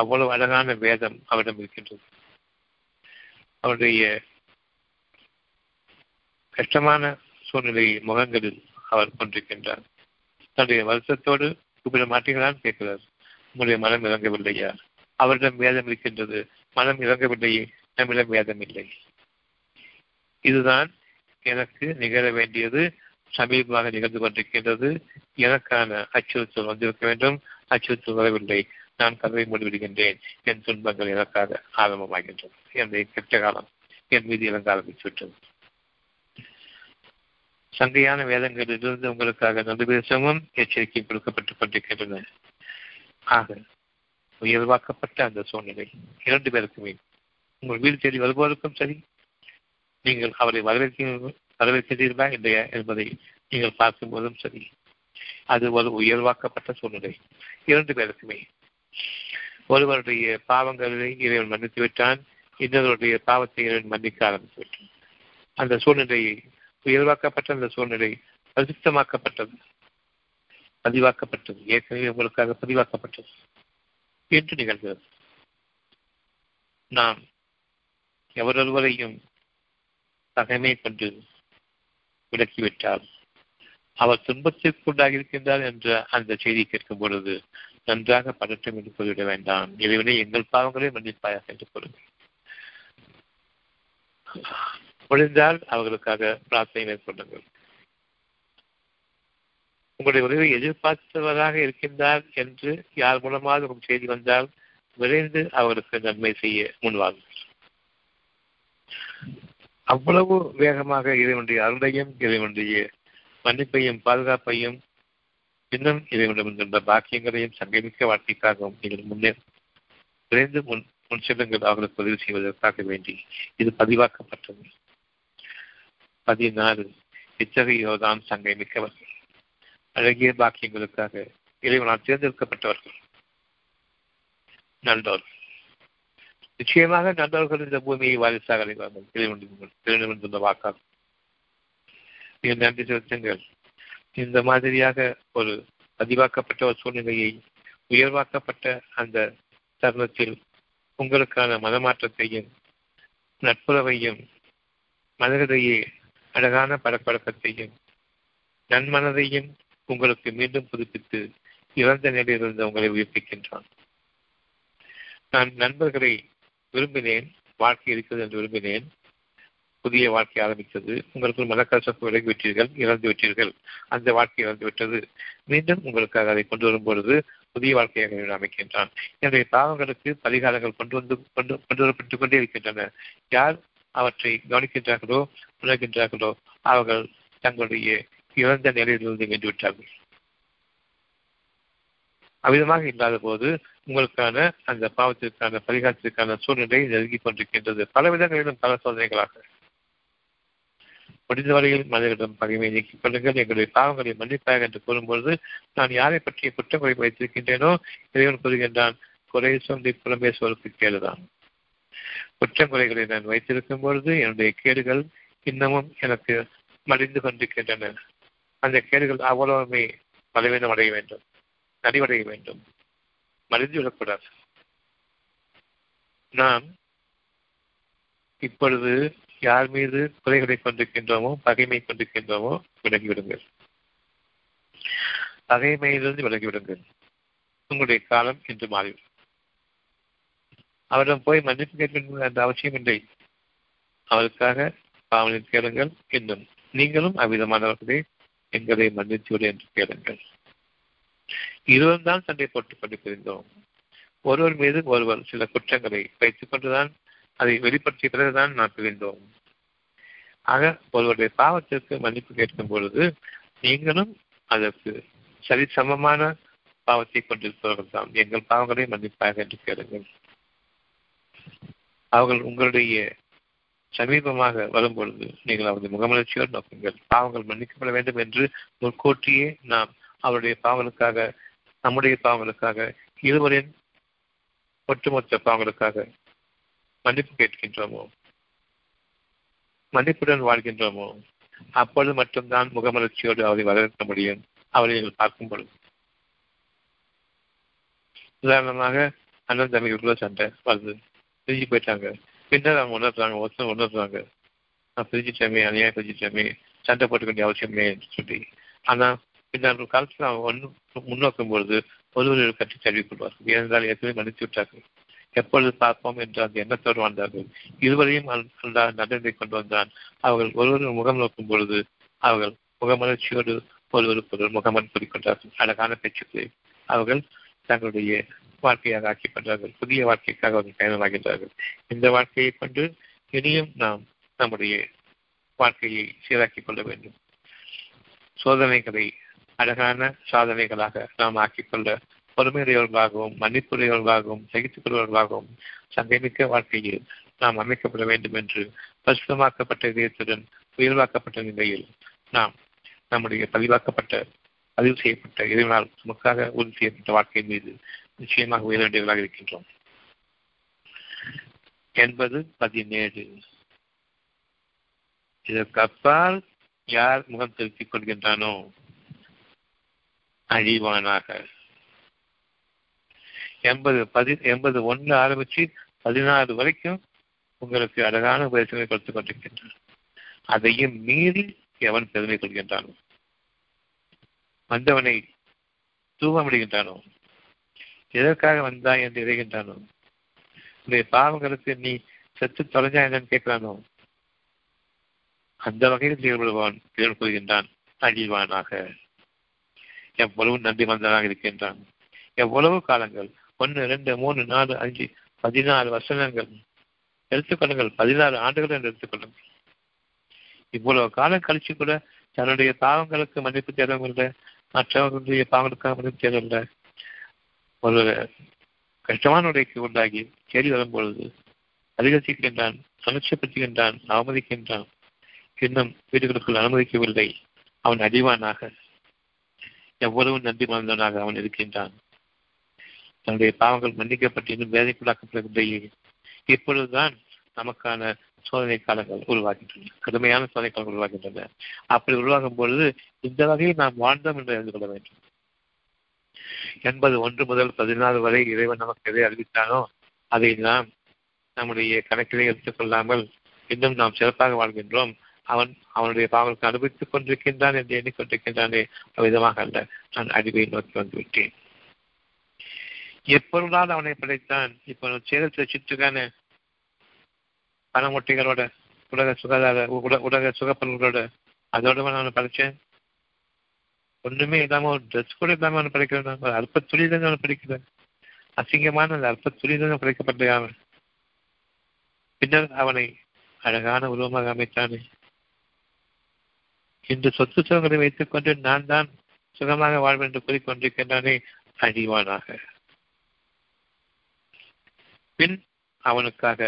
அவ்வளவு அழகான வேதம் அவரிடம் இருக்கின்றது. அவருடைய கஷ்டமான சூழ்நிலை முகங்களில் அவர் கொண்டிருக்கின்றார். தன்னுடைய வருத்தத்தோடு கூப்பிட மாட்டீங்களான்னு கேட்கிறார். உங்களுடைய மனம் இறங்கவில்லையா? அவரிடம் வேதம் இருக்கின்றது. மனம் இறங்கவில்லையே, நம்மிடம் வேதம் இல்லை. இதுதான் எனக்கு நிகழ வேண்டியது, சமீபமாக நிகழ்ந்து கொண்டிருக்கின்றது. எனக்கான அச்சுறுத்தல் வந்திருக்க வேண்டும், அச்சுறுத்தல் வரவில்லை. நான் கதவை மூடிவிடுகின்றேன். என் துன்பங்கள் எனக்காக ஆரம்பமாகின்றன. என்னுடைய கெட்ட காலம் என் மீது இறங்க ஆரம்பித்துவிட்டது. சங்கையான வேதங்களிலிருந்து உங்களுக்காக நடுவேசமும் எச்சரிக்கையும் கொடுக்கப்பட்டுக் கொண்டிருக்கின்றன. ஆக உயர்வாக்கப்பட்ட அந்த சூழ்நிலை இரண்டு பேருக்குமே, உங்கள் வீடு தேடி வருபவருக்கும் சரி, நீங்கள் அவரை வரவேற்கிறீர்களா இல்லையா என்பதை நீங்கள் பார்க்கும் போதும் சரி, அது ஒரு உயர்வாக்கப்பட்ட சூழ்நிலை இரண்டு பேருக்குமே. ஒருவருடைய பாவங்களை இறைவன் மன்னித்து விட்டான், இன்னொருடைய பாவத்தை இறைவன் மன்னிக்க ஆரம்பித்து விட்டான். அந்த சூழ்நிலையை, உயர்வாக்கப்பட்ட அந்த சூழ்நிலை பரிசுத்தமாக்கப்பட்டது, பதிவாக்கப்பட்டது. ஏற்கனவே உங்களுக்காக பதிவாக்கப்பட்டது என்று நிகழ்கிறது. நாம் எவரொருவரையும் தகமை கொண்டு விளக்கிவிட்டால் அவர் துன்பத்திற்குள்ளாக இருக்கின்றார் என்ற அந்த செய்தி கேட்கும் பொழுது நன்றாக பதற்றம் என்று கூறிவிட வேண்டாம். இறைவனை எங்கள் பாவங்களை மன்னிப்பாயாக என்று கூறுங்கள். முடிந்தால் அவர்களுக்காக பிரார்த்தனை மேற்கொள்ளுங்கள். உங்களுடைய உறவை எதிர்பார்த்தவராக இருக்கின்றார் என்று யார் மூலமாக உங்களுக்கு செய்தி வந்தால் விரைந்து அவர்களுக்கு நன்மை செய்ய முன்வார்கள். அவ்வளவு வேகமாக இறைவனுடைய அருளையும் இறைவனுடைய மன்னிப்பையும் பாதுகாப்பையும் இன்னும் இறைவனிடமிருந்த பாக்கியங்களையும் சங்கமிக்க வாழ்க்கைக்காகவும் நீங்கள் விரைந்து முன் செல்லுங்கள், அவர்களுக்கு உதவி செய்வதற்காக வேண்டி. இது பதிவாக்கப்பட்டது. 14 இத்தகையோதான் சங்கமிக்கவர்கள், அழகிய பாக்கியங்களுக்காக இறைவனால் தேர்ந்தெடுக்கப்பட்டவர்கள், நல்லவர்கள். நிச்சயமாக நல்லவர்கள் இந்த பூமியை வாரிசாக அடைவார்கள். இறைவனுடைய வாக்காகும். நீங்கள் நன்றி செலுத்துங்கள். இந்த மாதிரியாக ஒரு பதிவாக்கப்பட்ட ஒரு சூழ்நிலையை, உயர்வாக்கப்பட்ட அந்த தருணத்தில் உங்களுக்கான மனமாற்றத்தையும் நட்புறவையும் மனதிடையே அழகான பழக்கத்தையும் நன்மனதையும் உங்களுக்கு மீண்டும் புதுப்பித்து இறந்த நிலையிலிருந்து உங்களை உயிர்ப்பிக்கின்றான். நான் நண்பர்களை விரும்பினேன், வாழ்க்கை இருக்கிறது என்று விரும்பினேன், புதிய வாழ்க்கை ஆரம்பித்தது. உங்களுக்குள் மனக்கசப்பு விலகிவிட்டீர்கள், இறந்து விட்டீர்கள், அந்த வாழ்க்கை இறந்து விட்டது. மீண்டும் உங்களுக்காக அதை கொண்டு வரும் பொழுது புதிய வாழ்க்கையாக அமைக்கின்றான். என்னுடைய பாவங்களுக்கு பரிகாரங்கள் கொண்டு கொண்டே இருக்கின்றன. யார் அவற்றை கவனிக்கின்றார்களோ, உணர்கின்றார்களோ, அவர்கள் தங்களுடைய இறந்த நிலையிலிருந்து மீண்டு விட்டார்கள். அவ்விதமாக இல்லாத போது உங்களுக்கான அந்த பாவத்திற்கான பரிகாரத்திற்கான சூழ்நிலை நெருங்கிக் கொண்டிருக்கின்றது. பல விதங்களிலும் பல சோதனைகளாக. முடிந்தவரையில் மனிதர்களிடம் பகைமையை நீக்கிக் கொள்ளுங்கள். எங்களுடைய பாவங்களை மன்னிப்பாக என்று கூறும்பொழுது நான் யாரை பற்றிய குற்றம் குறை வைத்திருக்கின்றேனோ இறைவன் கூறுகின்றான், குறை சொல்லி புலம்பே சொல்லுக்கு கேடுதான். குற்றங்குறைகளை நான் வைத்திருக்கும் பொழுது என்னுடைய கேடுகள் இன்னமும் எனக்கு மடிந்து கொண்டிருக்கின்றன. அந்த கேடுகள் அவ்வளவுமே பலவீனம் அடைய வேண்டும், நலிவடைய வேண்டும், மடிந்து விடக்கூடாது. நாம் இப்பொழுது யார் மீது குறைகளை கொண்டிருக்கின்றோமோ, பகைமை கொண்டிருக்கின்றோமோ, விலகிவிடுங்கள். பகைமையிலிருந்து விலகிவிடுங்கள். உங்களுடைய காலம் என்று மாறிவிடும். அவரிடம் போய் மன்னிப்பு கேட்கின்ற அந்த அவசியம் இல்லை. அவருக்காக பாவனை கேளுங்கள். இன்னும் நீங்களும் அவ்விதமானவர்களே எங்களை மன்னித்துவிடு என்று கேளுங்கள். இருவரும் தான் சண்டை போட்டுக் கொண்டு பிரிந்தோம். ஒருவர் மீது ஒருவர் சில குற்றங்களை வைத்துக் கொண்டுதான், அதை வெளிப்படுத்திய பிறகுதான் நான் பிரிந்தோம். ஆக ஒருவருடைய பாவத்திற்கு மன்னிப்பு கேட்கும் பொழுது நீங்களும் அதற்கு சரிசமமான பாவத்தை கொண்டிருப்பவர்கள் தான். எங்கள் பாவங்களை மன்னிப்பாக என்று கேளுங்கள். அவர்கள் உங்களுடைய சமீபமாக வரும் பொழுது நீங்கள் அவருடைய முகமலர்ச்சியோடு நோக்குங்கள். பாவங்கள் மன்னிக்கப்பட வேண்டும் என்று முன்கூட்டியே நாம் அவருடைய பாவங்களுக்காக, நம்முடைய பாவங்களுக்காக, இருவரின் ஒட்டுமொத்த பாவங்களுக்காக மன்னிப்பு கேட்கின்றோமோ, மன்னிப்புடன் வாழ்கின்றோமோ, அப்பொழுது மட்டும்தான் முகமலர்ச்சியோடு அவரை வரவேற்க முடியும். அவரை நீங்கள் பார்க்கும் பொழுது உதாரணமாக அண்ணன் தம்பிக்குள்ள சண்டை வருது, பிரிஞ்சு போயிட்டாங்க. பின்னர் அவங்க உணர்றாங்க நான் பிரிஞ்சிட்டமே, அநியாயம் பிரிஞ்சிட்டமே, சண்டை போட்டுக்க வேண்டிய அவசியமே சொல்லி. ஆனால் பின்னர் ஒரு காலத்தில் அவங்க முன்னோக்கும் பொழுது ஒருவர் கட்டி தழுவிக்கொள்வார்கள். ஏனென்றால் ஏற்கனவே மன்னித்து விட்டார்கள். எப்பொழுது பார்ப்போம் என்று அந்த எண்ணத்தோடு வாழ்ந்தார்கள். இருவரையும் நடந்ததை கொண்டு வந்தான். அவர்கள் ஒருவர் முகம் நோக்கும் பொழுது அவர்கள் முகமலர்ச்சியோடு ஒருவருக்கு முகமன் கூறிக்கொண்டார்கள். அழகான பேச்சுக்களை அவர்கள் தங்களுடைய வாழ்க்கையாக ஆக்கிக் கொண்டார்கள். புதிய வாழ்க்கைக்காக அவர்கள் பயணமாகின்றார்கள். இந்த வாழ்க்கையை கொண்டு இனியும் நாம் நம்முடைய வாழ்க்கையை சீராக்கிக் கொள்ள வேண்டும். சோதனைகளை அழகான சாதனைகளாக நாம் ஆக்கிக்கொள்ள பொறுமையுடையவர்களாகவும், மன்னிப்புடையவர்களாகவும், சகித்துக் கொள்வர்களாகவும் சங்கமிக்க வாழ்க்கையில் நாம் அமைக்கப்பட வேண்டும் என்று பரிசுத்தமாக்கப்பட்ட இதயத்துடன் உயர்வாக்கப்பட்ட நிலையில் நாம் நம்முடைய பதிவு செய்யப்பட்ட இறைவனால் நமக்காக உறுதி செய்யப்பட்ட வாழ்க்கையின் மீது நிச்சயமாக உயர வேண்டியவர்களாக இருக்கின்றோம். 80:17 இதற்கப்பால் யார் முகம் திருத்திக் கொள்கின்றானோ அழிவானாக. 80:1 ஆரம்பிச்சு 16 வரைக்கும் உங்களுக்கு அழகான உபதேசங்களை கொடுத்துக் கொண்டிருக்கின்றன. அதையும் மீறி எவன் பெருமை கொள்கின்றானோ, வந்தவனை தூவமிடுகின்றானோ, எதற்காக வந்தாய் என்று இறைகின்றானோ, உன்னுடைய பாவங்களுக்கு நீ செத்து தொலைஞ்சாய் என்று கேட்கிறானோ, அந்த வகையில் செயல்படுவான் செயல்படுகின்றான் அழிவானாக. எவ்வளவு நம்பி வந்தவனாக இருக்கின்றான். எவ்வளவு காலங்கள் 1, 2, 3, 4, 5, 16 வசனங்கள் எடுத்துக்கொள்ளுங்கள். 16 ஆண்டுகள் என்று எடுத்துக்கொள்ளுங்கள். இவ்வளவு காலம் கழிச்சு கூட தன்னுடைய பாவங்களுக்கு மன்னிப்பு தேடவும் இல்லை, மற்றவர்களுடைய பாவங்களுக்காக மன்னிப்பு தேடவில்லை. ஒரு கஷ்டமான உடைக்கு உண்டாகி தேடி வரும்பொழுது அதிகரிக்கின்றான், அலட்சியப்படுத்துகின்றான், அவமதிக்கின்றான். இன்னும் வீடுகளுக்குள் அனுமதிக்கவில்லை. அவன் அழிவானாக. எவ்வளவு நன்றி மறந்தவனாக அவன் இருக்கின்றான். தன்னுடைய பாவங்கள் மன்னிக்கப்பட்டு இன்னும் வேதனைக்குள்ளாக்கப்படவில்லையே. இப்பொழுதுதான் நமக்கான சோதனை காலங்கள் உருவாகின்றன, கடுமையான சோதனை காலங்கள் உருவாகின்றன. அப்படி உருவாகும் பொழுது இந்த வகையில் நாம் வாழ்ந்தோம் என்று அறிந்து கொள்ள வேண்டும். 81 முதல் 16 வரை இறைவன் நமக்கு எதை அறிவித்தானோ அதை நாம் நம்முடைய கணக்கிலே எடுத்துக்கொள்ளாமல் இன்னும் நாம் சிறப்பாக வாழ்கின்றோம். அவனுடைய பாவங்களுக்கு அனுபவித்துக் கொண்டிருக்கின்றான் என்று எண்ணிக்கொண்டிருக்கின்றானே, அவ்விதமாக அல்ல. நான் அடிவை நோக்கி வந்துவிட்டேன். எப்பொருளால் அவனை படைத்தான். இப்போ சேலத்தில் சுற்றுக்கான பண மூட்டைகளோட உலக சுகப்பொருள்களோட அதோட நான் படைச்சேன். ஒண்ணுமே இல்லாம ஒரு ட்ரெஸ் கூட இல்லாம அவனை படைக்கிறேன். ஒரு அற்ப துளிதான் அவனை படைக்கிறேன். அசிங்கமான அந்த அற்ப துளிதான் படைக்கப்பட்ட அவன். பின்னர் அவனை அழகான உருவமாக அமைத்தானே. இன்று சொத்து சுகங்களை வைத்துக் கொண்டு நான் தான் சுகமாக வாழ்வேன் என்று கூறிக்கொண்டிருக்கின்றானே, அழிவானாக. பின் அவனுக்காக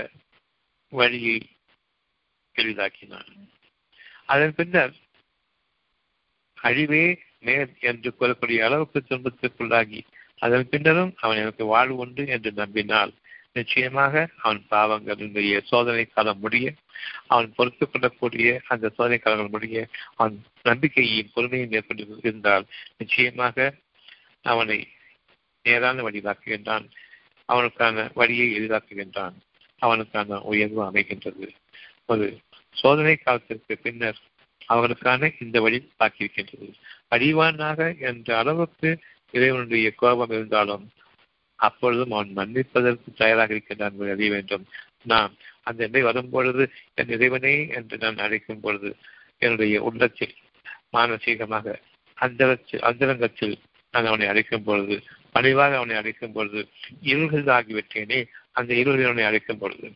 வழியை எளிதாக்கினான். அதன் பின்னர் அழிவே மேல் என்று கூறக்கூடிய அளவுக்கு துன்பத்திற்குள்ளாகி அதன் பின்னரும் அவன் எனக்கு வாழ்வு உண்டு என்று நம்பினால் நிச்சயமாக அவன் பாவங்களுடைய சோதனை காலம் முடிய, அவன் பொறுத்து கொள்ளக்கூடிய அந்த சோதனை காலங்கள் முடிய, அவன் நம்பிக்கையையும் பொறுமையை மேற்கொண்டு இருந்தால் நிச்சயமாக அவனை நேரான வழிதாக்குகின்றான். அவனுக்கான வழியை எளிதாக்குகின்றான். அவனுக்கான உயர்வு அமைகின்றது. ஒரு சோதனை காலத்திற்கு பின்னர் அவனுக்கான இந்த வழி தாக்கியிருக்கின்றது. அழிவானாக என்ற அளவுக்கு இறைவனுடைய கோபம் இருந்தாலும் அப்பொழுதும் அவன் மன்னிப்பதற்கு தயாராக இருக்கின்றான் என்பதை அறிய வேண்டும். நாம் அந்த நிலை வரும்பொழுது என் இறைவனே என்று நான் அழைக்கும் பொழுது என்னுடைய உள்ளத்தில், மானசீகமாக அந்தரங்கத்தில் நான் அவனை அழைக்கும் பொழுது, பணிவாக அவனை அழைக்கும் பொழுது, இருள்கள் ஆகிவிட்டேனே அந்த இருளில் அவனை அழைக்கும் பொழுது,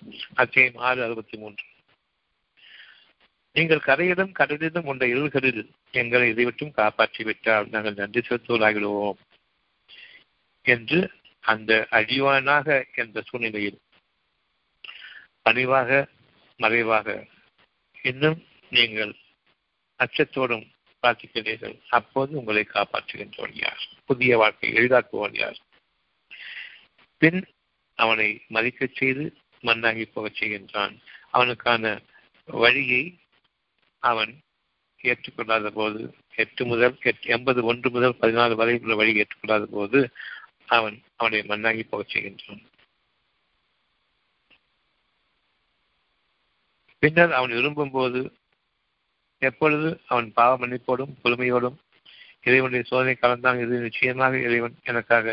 அத்தியாயம் 6:63 நீங்கள் கரையிலும் கடலிலும் உள்ள இருள்களில் எங்களை இதைவிட்டும் காப்பாற்றிவிட்டால் நாங்கள் நன்றி செலுத்துவதாகிடுவோம் என்று அந்த அழிவானாக என்ற சூழ்நிலையில் பணிவாக மறைவாக இன்னும் நீங்கள் அச்சத்தோடும் பிரார்த்திக்கிறீர்கள். அப்போது உங்களை காப்பாற்றுகின்றோர் யார்? புதிய வாழ்க்கை எளிதாக்குவோர் யார்? பின் அவனை மதிக்கச் செய்து மண்ணாகி போகச் செய்கின்றான். அவனுக்கான வழியை அவன் ஏற்றுக்கொள்ளாத போது 8 முதல் 81 முதல் 14 வரை உள்ள வழி ஏற்றுக்கொள்ளாத போது அவனை மண்ணாகி போகச் செய்கின்றான். பின்னர் அவன் விரும்பும் போது எப்பொழுது அவன் பாவ மன்னிப்போடும் பொறுமையோடும் இறைவனுடைய சோதனை கலந்தான். இது நிச்சயமாக இறைவன் எனக்காக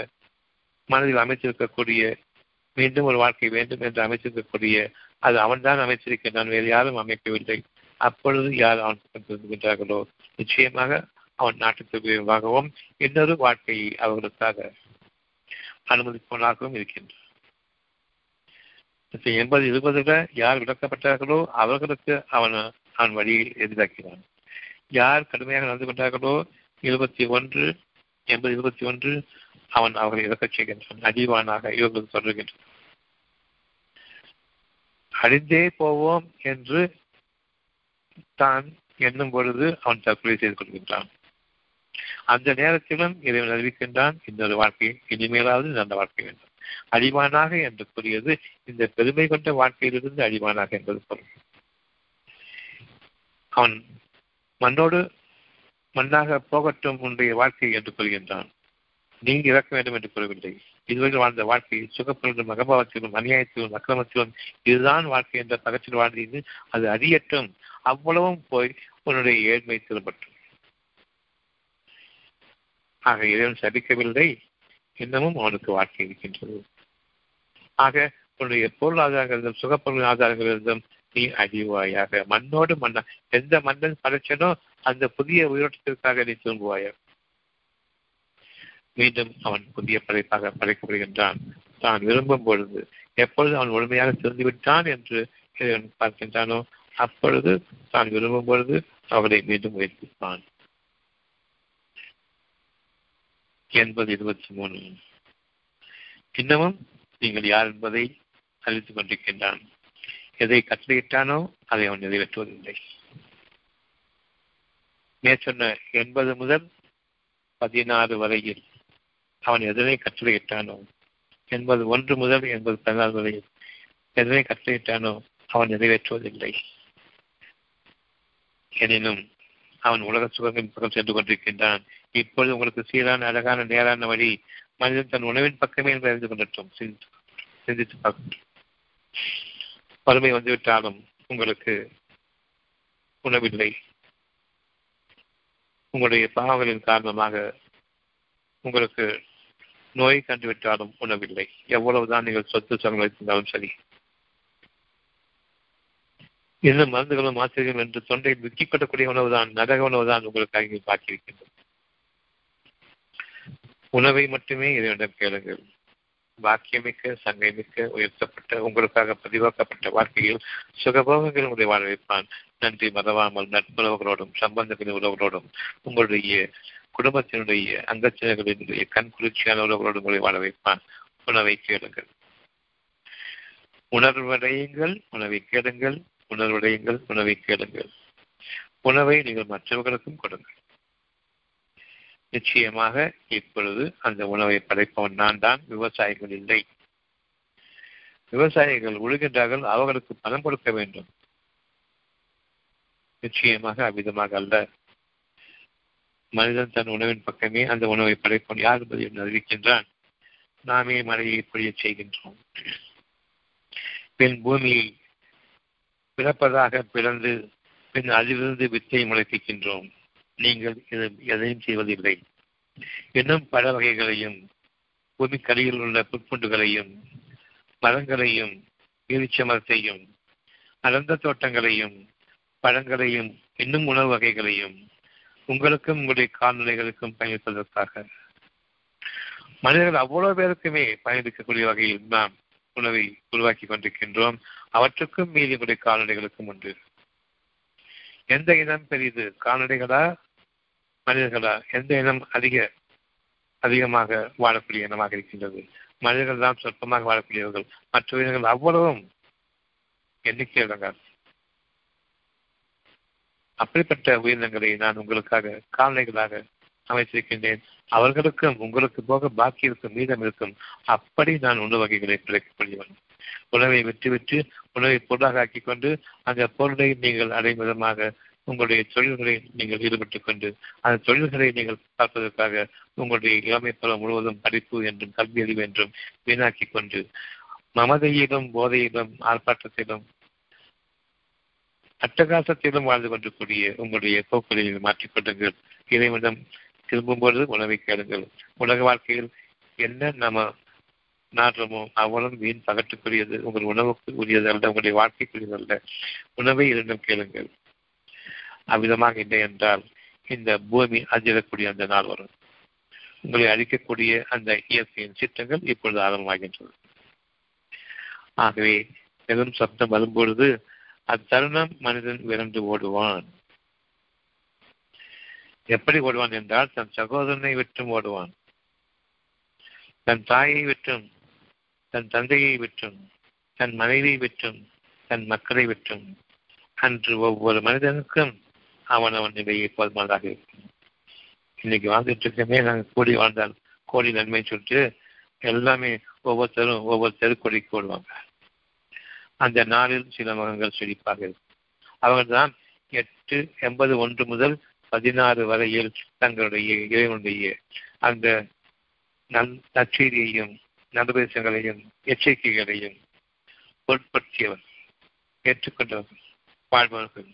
மனதில் அமைத்திருக்கக்கூடிய மீண்டும் ஒரு வாழ்க்கை வேண்டும் என்று அமைத்திருக்கக்கூடிய அது அவன் தான் அமைத்திருக்கின்றான், வேறு யாரும் அமைக்கவில்லை. அப்பொழுது யார் அவன் திரும்புகின்றார்களோ நிச்சயமாக அவன் நாட்டுக்குரியவாகவும் இன்னொரு வாழ்க்கையை அவர்களுக்காக அனுமதிப்பவனாகவும் இருக்கின்றான். 80-20 யார் விளக்கப்பட்டார்களோ அவர்களுக்கு அவன் வழியை எதிராக்கிறான். யார் கடுமையாக நடந்து கொண்டார்களோ 81 அவன் அவர்களை இழக்கச் செய்கின்றான். அழிவானாக இவர்கள் தொடர்கின்றன. அழிந்தே போவோம் என்று தான் எண்ணும் பொழுது அவன் தற்கொலை செய்து கொள்கின்றான். அந்த நேரத்திலும் இறைவன் அறிவிக்கின்றான், இன்னொரு வாழ்க்கை, இனிமேலாவது நல்ல வாழ்க்கை வேண்டும். அழிவானாக என்று கூறியது இந்த பெருமை கொண்ட வாழ்க்கையிலிருந்து அழிவானாக என்பது பொருள். அவன் மண்ணோடு மண்ணாக போகட்டும் உன்னுடைய வாழ்க்கை என்று கூறுகின்றான். நீங்க இறக்க வேண்டும் என்று கூறவில்லை. இதுவரை வாழ்ந்த வாழ்க்கை சுகப்பொருளும் மகபாவத்திலும் அநியாயத்திலும் அக்கிரமத்திலும் இதுதான் வாழ்க்கை என்ற பகத்தில் வாழ்ந்தது அது அறியட்டும், அவ்வளவும் போய் உன்னுடைய ஏழ்மை திரும்பட்டும். ஆக இறைவன் சபிக்கவில்லை, இன்னமும் அவனுக்கு வாழ்க்கை இருக்கின்றது. ஆக உன்னுடைய பொருளாதாரங்களிலும் சுகப்பொருள் ஆதாரங்களிலிருந்தும் நீ அழிவாயாக. மண்ணோடு மண்ணா எந்த மன்னன் படைச்சனோ அந்த புதிய உயிரோட்டத்திற்காக நீ திரும்புவாயா. மீண்டும் அவன் புதிய படைப்பாக படைக்கப்படுகின்றான். தான் விரும்பும் பொழுது எப்பொழுது அவன் முழுமையாக திருந்துவிட்டான் என்று இறைவன் பார்க்கின்றானோ அப்பொழுது தான் விரும்பும் பொழுது அவனை மீண்டும் உயர்த்திப்பான். 80-23 இன்னமும் நீங்கள் யார் என்பதை அறிவித்துக் கொண்டிருக்கின்றான். எதை கட்டளையிட்டானோ அதை அவன் நிறைவேற்றுவதில்லை. மேற்சொன்ன 80 முதல் 16 வரையில் அவன் எதனை கட்டளையிட்டானோ, 81 முதல் 16 வரையில் எதனை கட்டளையிட்டானோ அவன் நிறைவேற்றுவதில்லை. எனினும் அவன் உலக சுகங்களின் பக்கம் சென்று கொண்டிருக்கின்றான். இப்பொழுது உங்களுக்கு சீரான அழகான நேரான வழி மனிதன் தன் உணவின் பக்கமே என்று அறிந்து கொண்டோம். சிந்தித்து பார்க்கட்டும். வறுமை வந்துவிட்டாலும் உங்களுக்கு உணவில்லை. உங்களுடைய பாவங்களின் காரணமாக உங்களுக்கு நோய் கண்டுவிட்டாலும் உணவில்லை. எவ்வளவுதான் நீங்கள் சொத்து சுகம் வைத்திருந்தாலும் சரி, இன்னும் மருந்துகளும் மாத்திரைகளும் என்று தொண்டை முக்கிக் கொள்ளக்கூடிய உணவுதான், நரக உணவுதான் உங்களுக்காக பாக்கியிருக்கின்றது. உணவை மட்டுமே இறைவனிடம் கேளுங்கள். பாக்கியமிக்க சங்கைமிக்க உயர்த்தப்பட்ட உங்களுக்காக பதிவாக்கப்பட்ட வாழ்க்கையில் சுகபோகங்கள் உங்களை வாழ வைப்பான். நன்றி மறவாமல் நட்புறவுகளோடும் சம்பந்தங்களின் உறவுகளோடும் உங்களுடைய குடும்பத்தினுடைய அங்கத்தினர்களினுடைய கண் குளிர்ச்சியான உறவுகளோடு உங்களை வாழ வைப்பான். உணவை கேளுங்கள், உணர்வடையுங்கள். உணவை கேளுங்கள், உணர்வடையுங்கள். உணவை கேளுங்கள். உணவை நீங்கள் மற்றவர்களுக்கும் கொடுங்கள். நிச்சயமாக இப்பொழுது அந்த உணவை படைப்பவன் நான் தான், விவசாயிகள் இல்லை. விவசாயிகள் உழுகின்றார்கள், அவர்களுக்கு பணம் கொடுக்க வேண்டும். நிச்சயமாக அவ்விதமாக அல்ல. மனிதன் தன் உணவின் பக்கமே அந்த உணவை படைப்பவன் யார் என்பதை அறிவிக்கின்றான். நாமே மழையை பொழிய செய்கின்றோம். பின் பூமியை பிறப்பதாக பிறந்து பின் அதிலிருந்து வித்தை முளைப்பிக்கின்றோம். நீங்கள் எதையும் செய்வதில்லை. இன்னும் பல வகைகளையும் பூமிக்கரையில் உள்ள புற்புண்டுகளையும் மரங்களையும் ஈரிச்ச மரத்தையும் அலந்த தோட்டங்களையும் பழங்களையும் இன்னும் உணவு வகைகளையும் உங்களுக்கும் உங்களுடைய கால்நிலைகளுக்கும் பயணிப்பதற்காக மனிதர்கள் அவ்வளவு பேருக்குமே பயணிக்கக்கூடிய வகையில் நாம் உணவை உருவாக்கி கொண்டிருக்கின்றோம். அவற்றுக்கும் மீதி உங்களுடைய கால்நிலைகளுக்கும் உண்டு. எந்த இனம் பெரியது, கால்நடைகளா மனிதர்களா? எந்த இனம் அதிகமாக வாழக்கூடிய இனமாக இருக்கின்றது? மனிதர்கள் தான் சொற்பமாக வாழக்கூடியவர்கள். மற்ற உயிரினங்கள் அவ்வளவும் எண்ணிக்கை அடங்காது. அப்படிப்பட்ட உயிரினங்களை நான் உங்களுக்காக கால்நடைகளாக அமைத்திருக்கின்றேன். அவர்களுக்கும் உங்களுக்கு போக பாக்கி இருக்கும், மீதம் இருக்கும். அப்படி நான் உணவு வகைகளை பிழைக்கக்கூடியவன். உணவை விட்டுவிட்டு உணவை பொருளாக ஆக்கிக் கொண்டு அந்த பொருளை நீங்கள் அடையும் விதமாக உங்களுடைய தொழில்களை நீங்கள் ஈடுபட்டுக் கொண்டு அந்த தொழில்களை நீங்கள் பார்ப்பதற்காக உங்களுடைய இளமை பருவம் முழுவதும் படிப்பு என்றும் கல்வி அறிவு என்றும் வீணாக்கிக் கொண்டு மமதையிலும் போதையிலும் ஆர்ப்பாட்டத்திலும் அட்டகாசத்திலும் வாழ்ந்து கொண்டிருக்கூடிய உங்களுடைய போக்குகளை மாற்றிக்கொள்ளுங்கள். இறைவனிடம் திரும்பும்போது உணவை கேளுங்கள். உலக வாழ்க்கையில் என்ன நம்ம நாற்றமோ அவ்வளவு வீண் பகட்டுக்குரியது, உங்கள் உணவுக்கு உரியது அல்ல, உங்களுடைய வாழ்க்கைக்குரியது அல்ல. உணவை இரண்டும் கேளுங்கள். அவ்விதமாக இல்லை என்றால் இந்த பூமி அஞ்சிடக்கூடிய அந்த நாள் வரும். உங்களை அழிக்கக்கூடிய அந்த இயற்கையின் சீற்றங்கள் இப்பொழுது ஆரம்பமாகின்றது. ஆகவே பெரும் சப்தம் வரும்பொழுது அத்தருணம் மனிதன் விரண்டு ஓடுவான். எப்படி ஓடுவான் என்றால், தன் சகோதரனை விட்டும் ஓடுவான், தன் தாயை விட்டும், தன் தந்தையை விட்டும், தன் மனைவியை விட்டும், தன் மக்களை விட்டும். அன்று ஒவ்வொரு மனிதனுக்கும் அவனவன் நிலையை போதுமானதாக இருக்கும். இன்னைக்கு வாழ்ந்துட்டு இருக்கமே நாங்கள் கூடி வாழ்ந்தால் கோடி நன்மை சொல்லிட்டு எல்லாமே ஒவ்வொருத்தரும் ஒவ்வொரு தெருக்கோடிக்கு ஓடுவாங்க. அந்த நாளில் சில மகங்கள் செழிப்பாக இருக்கும். அவர்கள்தான் 881 முதல் 16 வரையில் தங்களுடைய இறைவனுடைய அந்த நச்சீரியையும் நடுபேசங்களையும் எச்சரிக்கைகளையும் பொருட்படுத்தியவர், ஏற்றுக்கொண்டவர், வாழ்பவர்கள்.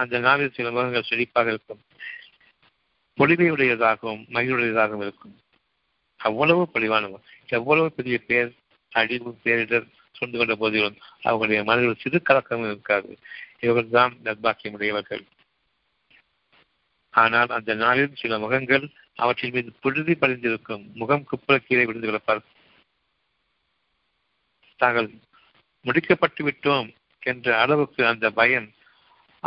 அந்த நாளில் சில முகங்கள் செழிப்பாக இருக்கும், பொலிமையுடையதாகவும் மகிழ்வுடையதாகவும் இருக்கும். அவ்வளவு பொலிவானவர். எவ்வளவு பெரிய பேர் அழிவு பேரிடர் சொந்து கொண்ட போதிலும் அவர்களுடைய மனதில் சிறு கலக்கமும் இருக்காது. இவர்கள் தான் நர்பாக்கியமுடையவர்கள். ஆனால் அந்த நாளில் சில முகங்கள் அவற்றின் மீது புழுதி படிந்திருக்கும். முகம் குப்புற கீழே விழுந்து கிடப்பார்கள். தாங்கள் முடிக்கப்பட்டு விட்டோம் என்ற அளவுக்கு அந்த பயம்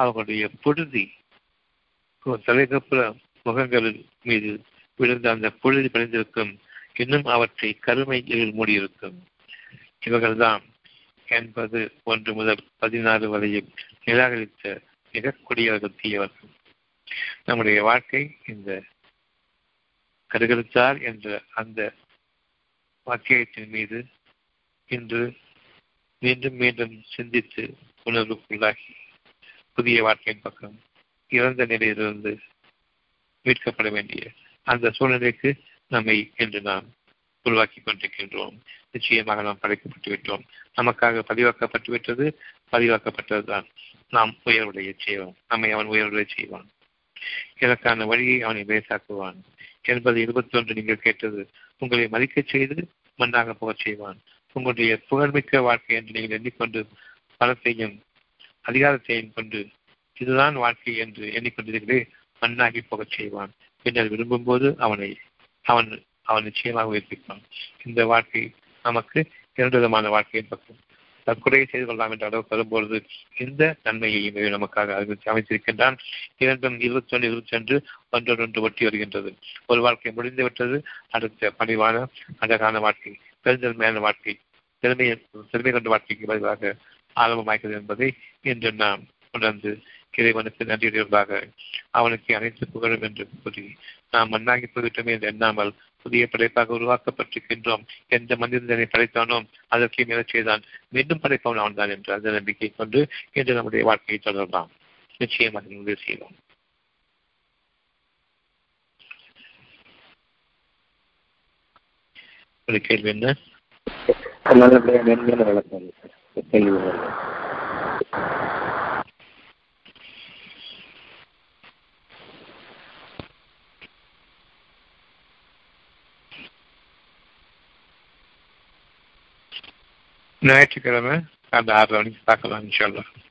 அவர்களுடைய புழுதி தலைகப்புற முகங்களின் மீது விழுந்த அந்த புழுதி படிந்திருக்கும். இன்னும் அவற்றை கருமை மூடியிருக்கும். இவர்கள்தான் 81 முதல் 16 வரையும் நிராகரித்த மிகக்கூடியவர்கள், தீயவர்கள். நம்முடைய வாழ்க்கை இந்த கருகருத்தார் என்ற அந்த வாக்கியத்தின் மீது இன்று மீண்டும் மீண்டும் சிந்தித்து உணர்வுக்குள்ளாகி புதிய வாழ்க்கையின் பக்கம் இறந்த நிலையிலிருந்து மீட்கப்பட வேண்டிய அந்த சூழ்நிலைக்கு நம்மை இன்று நாம் உருவாக்கி கொண்டிருக்கின்றோம். நிச்சயமாக நாம் படைக்கப்பட்டு விட்டோம். நமக்காக பதிவாக்கப்பட்டு விட்டது. பதிவாக்கப்பட்டதுதான் நாம் உயர்வுடைய செய்வோம். நம்மை அவன் உயர்வுடைய செய்வான். இதற்கான வழியை அவனை பேசாக்குவான். 80-21 நீங்கள் கேட்டது. உங்களை மதிக்கச் செய்து மண்ணாக புகழ் செய்வான். உங்களுடைய புகழ்மிக்க வாழ்க்கை என்று நீங்கள் எண்ணிக்கொண்டு பலத்தையும் அதிகாரத்தையும் கொண்டு இதுதான் வாழ்க்கை என்று எண்ணிக்கொண்டிருக்கிறே மண்ணாகி புகழ் செய்வான். பின்னர் விரும்பும் போது அவன் நிச்சயமாக உயர்த்திப்பான். இந்த வாழ்க்கை நமக்கு 2 விதமான வாழ்க்கையின் பக்கம் தற்கொலை செய்து கொள்ளலாம் என்ற அளவு வரும்பொழுது இந்த தன்மையை நமக்காக அமைத்திருக்கின்றான். 2-21-22 ஒன்றொன்று ஒட்டி வருகின்றது. ஒரு வாழ்க்கை முடிந்துவிட்டது. அடுத்த பணிவான அழகான வாழ்க்கை, பெருந்தன்மையான வாழ்க்கை, பெருமை கொண்ட வாழ்க்கைக்கு பதிவாக ஆரம்பமாகிறது என்பதை இன்று நாம் உணர்ந்து இறைவனுக்கு நன்றியுடையவர்களாக அவனுக்கு அனைத்து புகழும் என்று கூறி நாம் மண்ணாகி போய்விட்டோமே என்று எண்ணாமல் புதிய படைப்பாக உருவாக்கப்பட்டிருக்கின்றோம். எந்த மனிதனை படைத்தானோ அதற்கு முயற்சிதான் மீண்டும் படைப்பவன் அவன் தான் என்று அந்த நம்பிக்கை கொண்டு இன்று நம்முடைய வாழ்க்கையை தொடரலாம். நிச்சயமாக முடிவு செய்வோம். ஒரு கேள்வி என்ன? ஞாயிற்றுக்கிழமை அந்த 6 மணிக்கு பார்க்கலாம் இன்ஷா அல்லாஹ்.